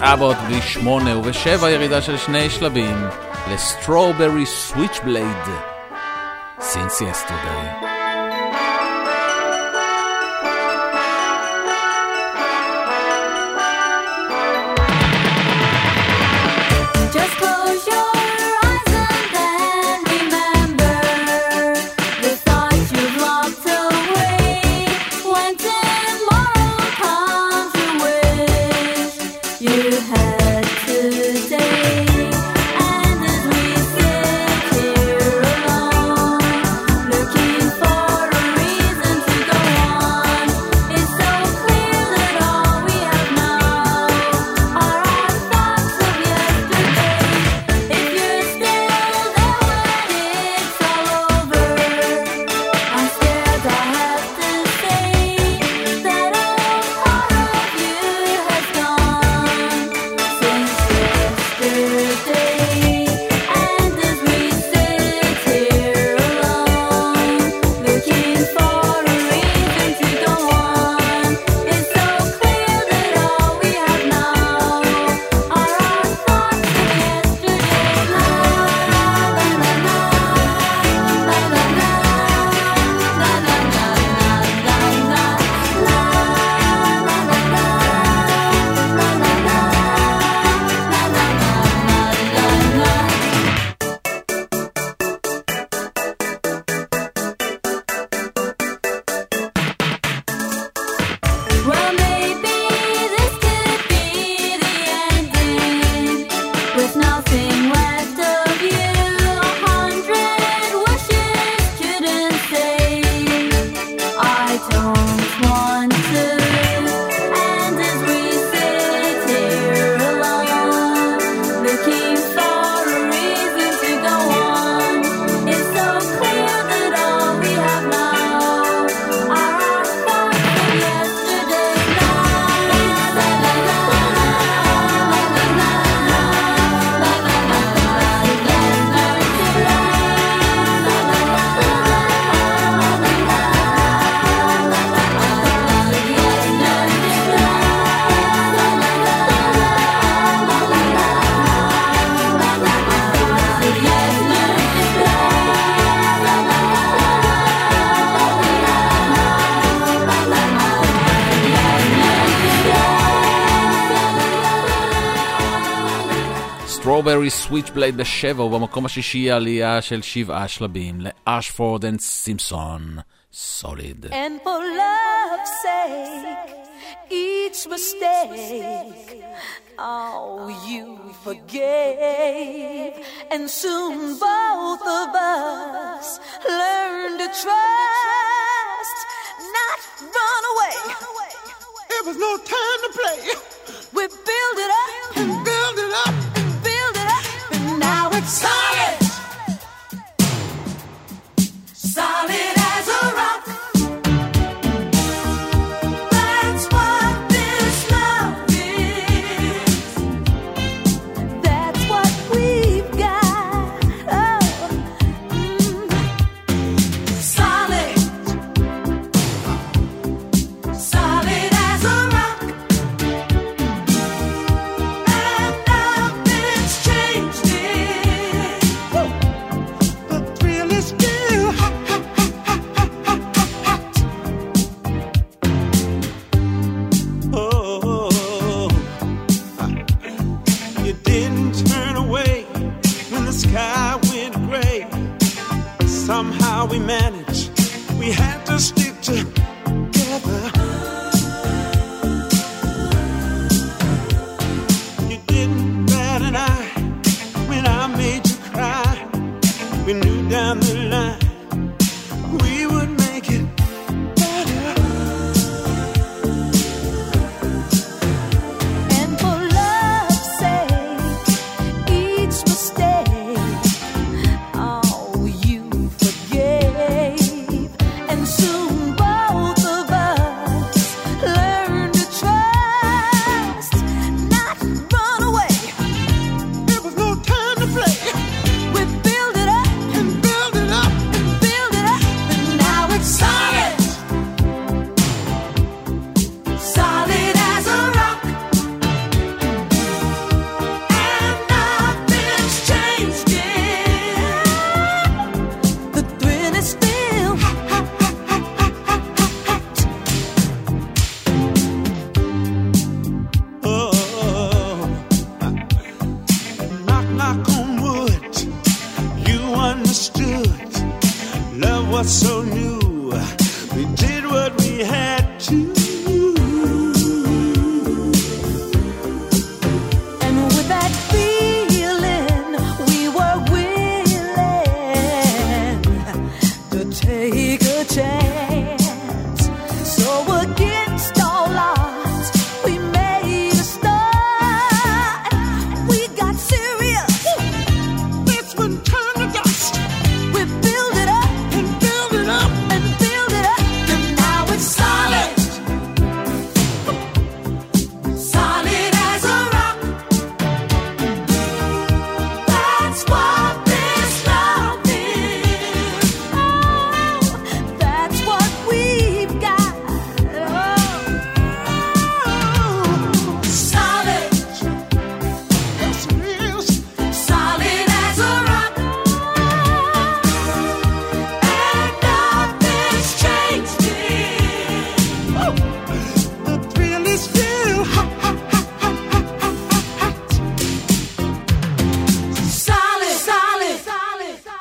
אבות ב8 וב7 ירידה של 2 שלבים לסטרוברי סוויצ'בלייד, Since Yesterday. Strawberry Switchblade ב7, ובמקום השישי העלייה של 7 שלבים ל-Ashford and Simpson, Solid. And for love's sake, each mistake, oh, you forgave, and soon both of us learned to trust, not run away. It was no time to play. We build it up and build it up and build it up, and now it's solid. Solid as a rock. That's what this love is. That's what we've got. Oh. Solid. Solid as a rock. And nothing's changed it. Woo. The thrill is still hot. Sky went gray. Somehow we managed. We had to stick together. You didn't bat an eye when I made you cry. We knew down the line we would make it better. And for love's sake, each mistake.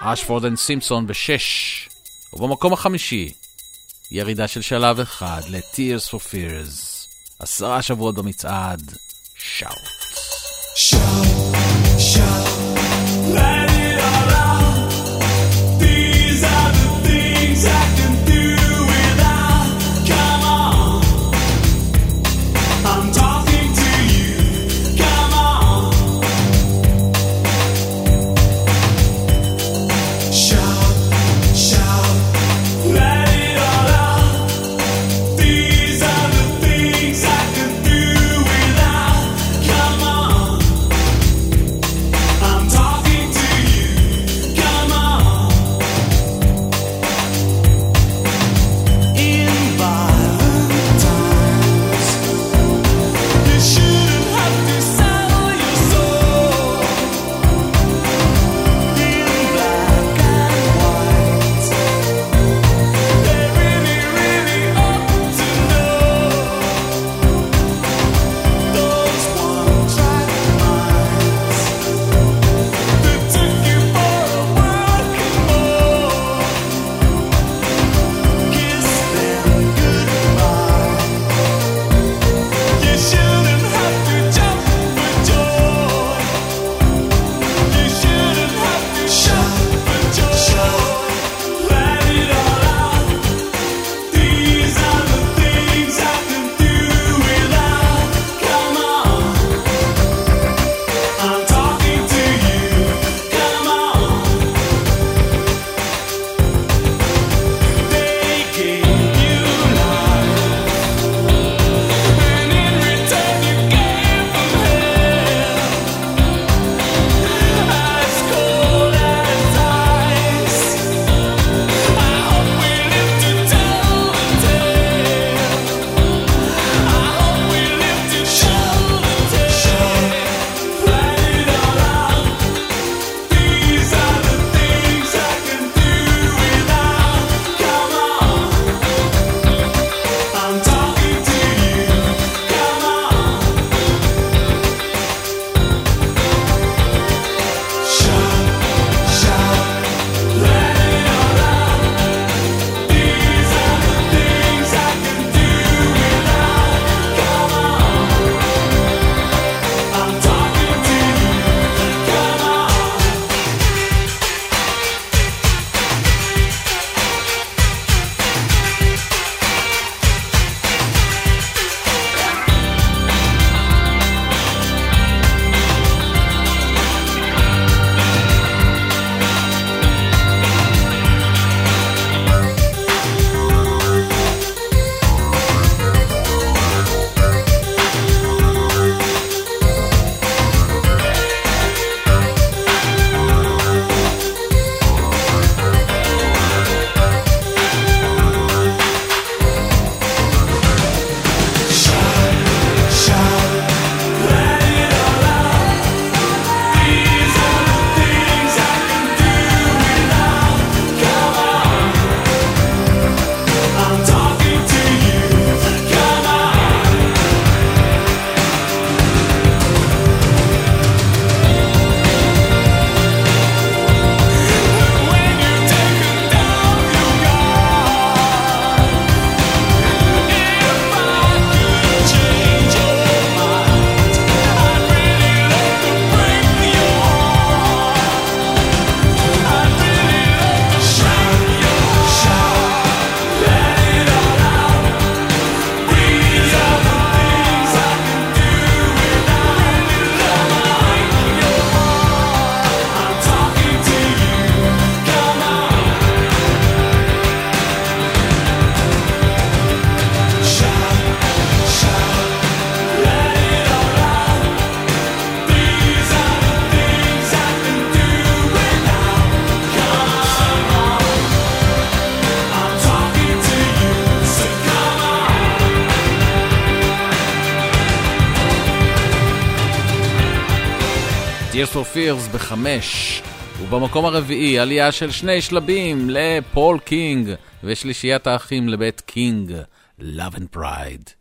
Ashford and Simpson ב6, ובמקום החמישי ירידה של שלב אחד ל-Tears for Fears, 10 שבועות במצעד. Shout let it all out. These are the things I can do without. Come on, I'm talking to you. Come on. Shout, let it all out. These are the things I can do without. Come on. Tears for Fears ב5, ובמקום הרביעי עלייה של 2 שלבים לפול קינג ושלישיית האחים לבית קינג, Love and Pride.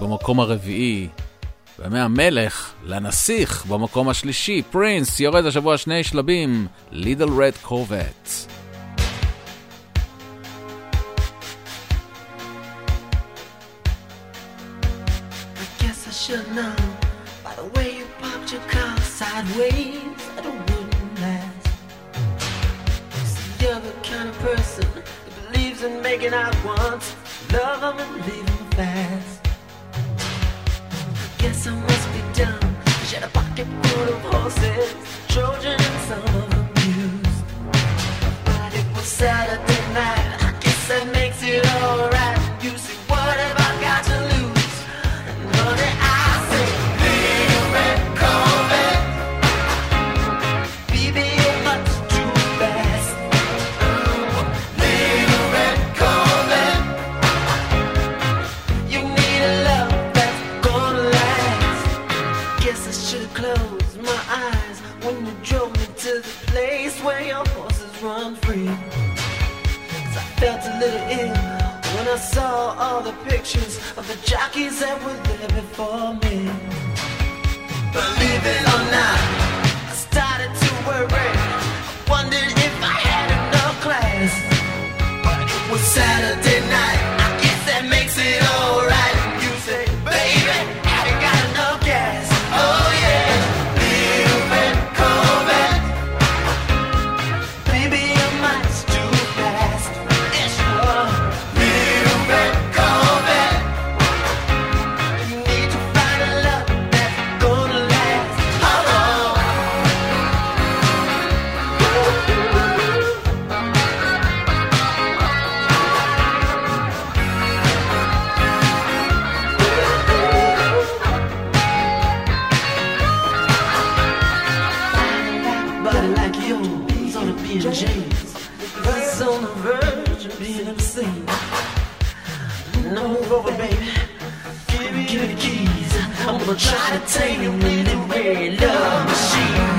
במקום הרביעי, ומהמלך לנסיך במקום השלישי, פרינס יורד השבוע 2 שלבים, ליטל רד קורבט. Saturday night, I guess that makes it all right. You say, baby, have you got enough? sleep. Now move over, baby. Give me the keys. I'm gonna try to take you in the red love machine.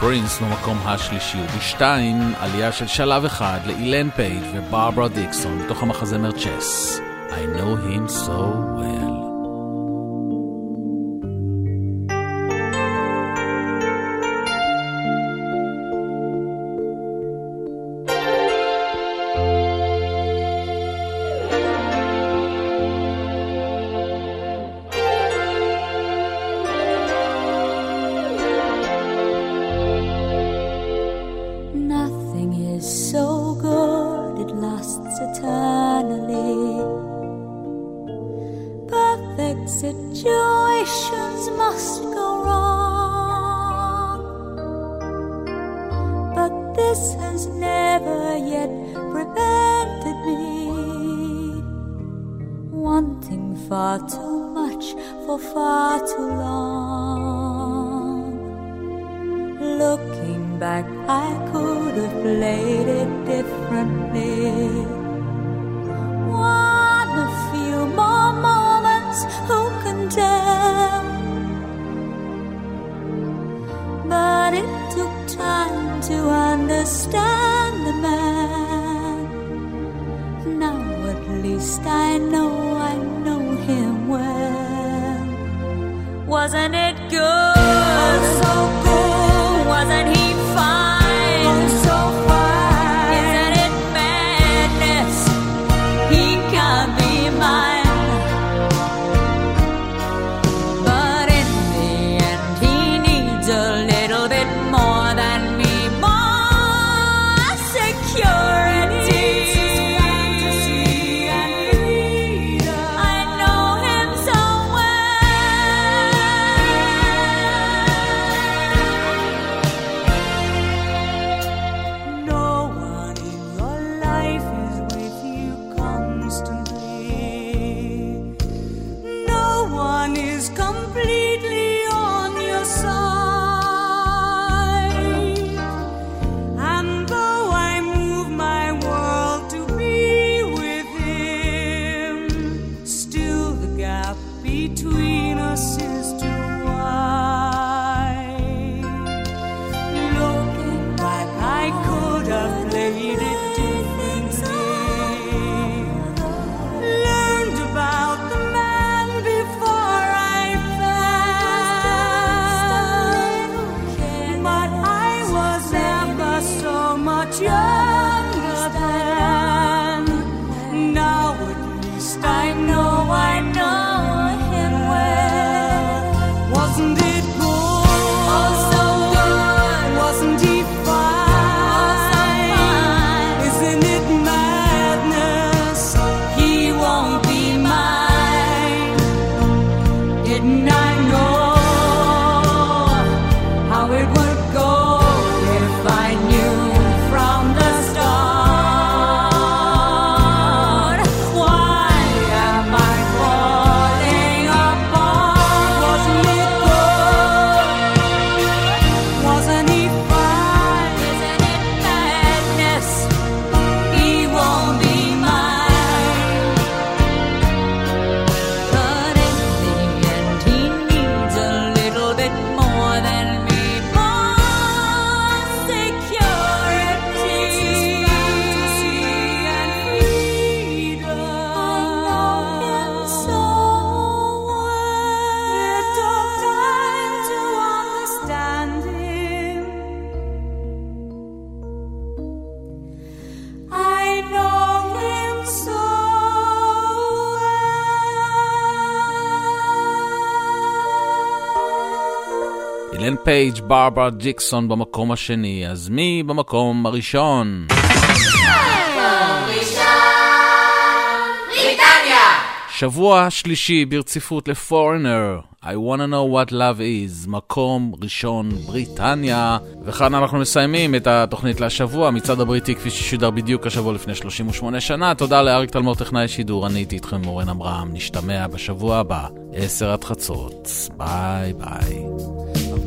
פרינס במקום השלישי ובשתיים, עלייה של שלב אחד לאילן פייג' וברברה דיקסון מתוך המחזמר צ'ס, I know him so well. Didn't I know how it would go if I knew from the start? Why am I falling apart? Wasn't it good? Wasn't it fine? Isn't it madness? He won't be mine. But in the end he needs a little bit more than me. More security and freedom. So it took time to understand him. I know him so well. אילן פייג', ברברה דיקסון במקום השני. אז מי במקום הראשון? מקום ראשון בריטניה. שבוע שלישי ברציפות לפורנר, I wanna know what love is, מקום ראשון בריטניה. וכאן אנחנו מסיימים את התוכנית להשבוע, מצעד הבריטי כפי ששודר בדיוק השבוע לפני 38 שנה. תודה לאריק תלמור טכנאי שידור, אני הייתי איתכם אורן עמרם, נשתמע בשבוע הבא 10:00 ביי ביי. I've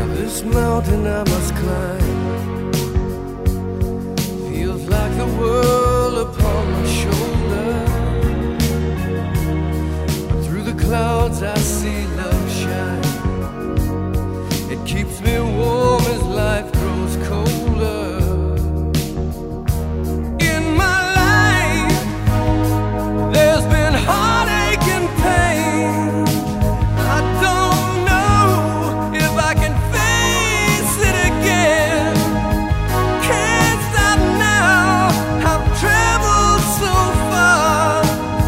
Now this mountain I must climb feels like the world upon my shoulders. Clouds I see love shine. It keeps me warm as life grows colder. In my life there's been heartache and pain. I don't know if I can face it again. Can't stop now. I've traveled so far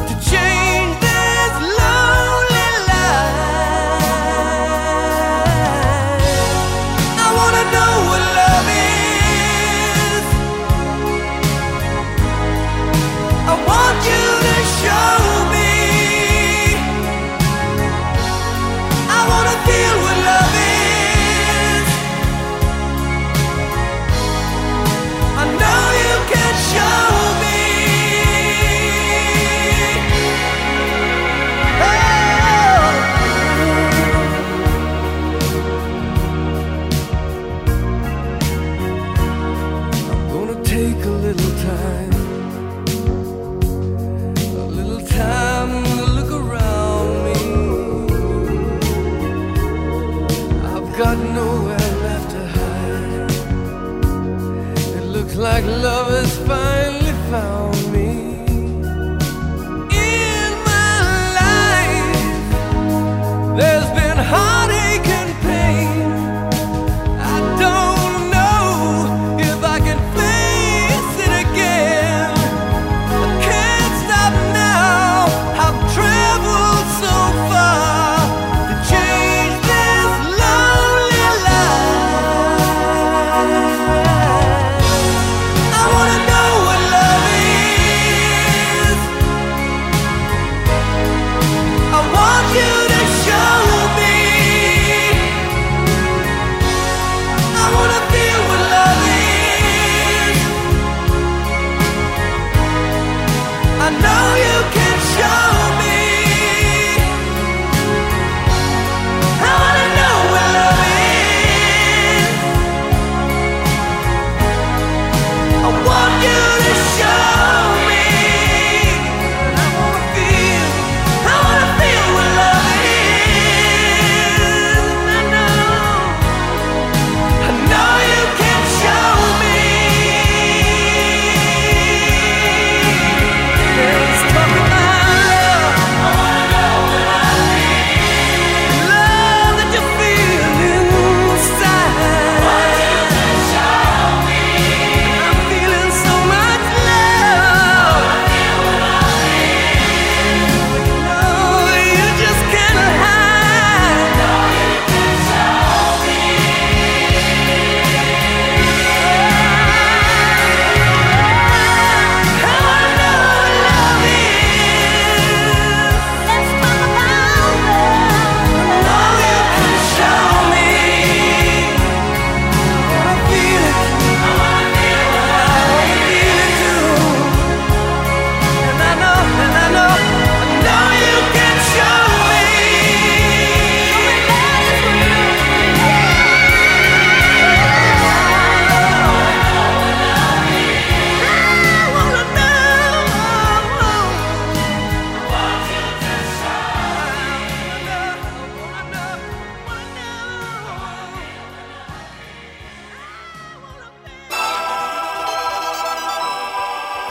to change this love. I wanna know what love is. I want you to show me. I wanna feel what love is. I know you can show me. Oh. Gonna take a little time to look around me. I've got nowhere left to hide. It looks like love has finally found me. In my life, there's been heartache and pain. I don't know if I can face it again. I can't stop now. I've traveled so far to change this lonely life. I wanna know what love is. I want you to show me.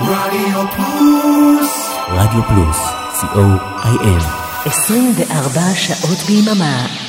רדיו פלוס, רדיו פלוס, co.il 24 שעות ביממה.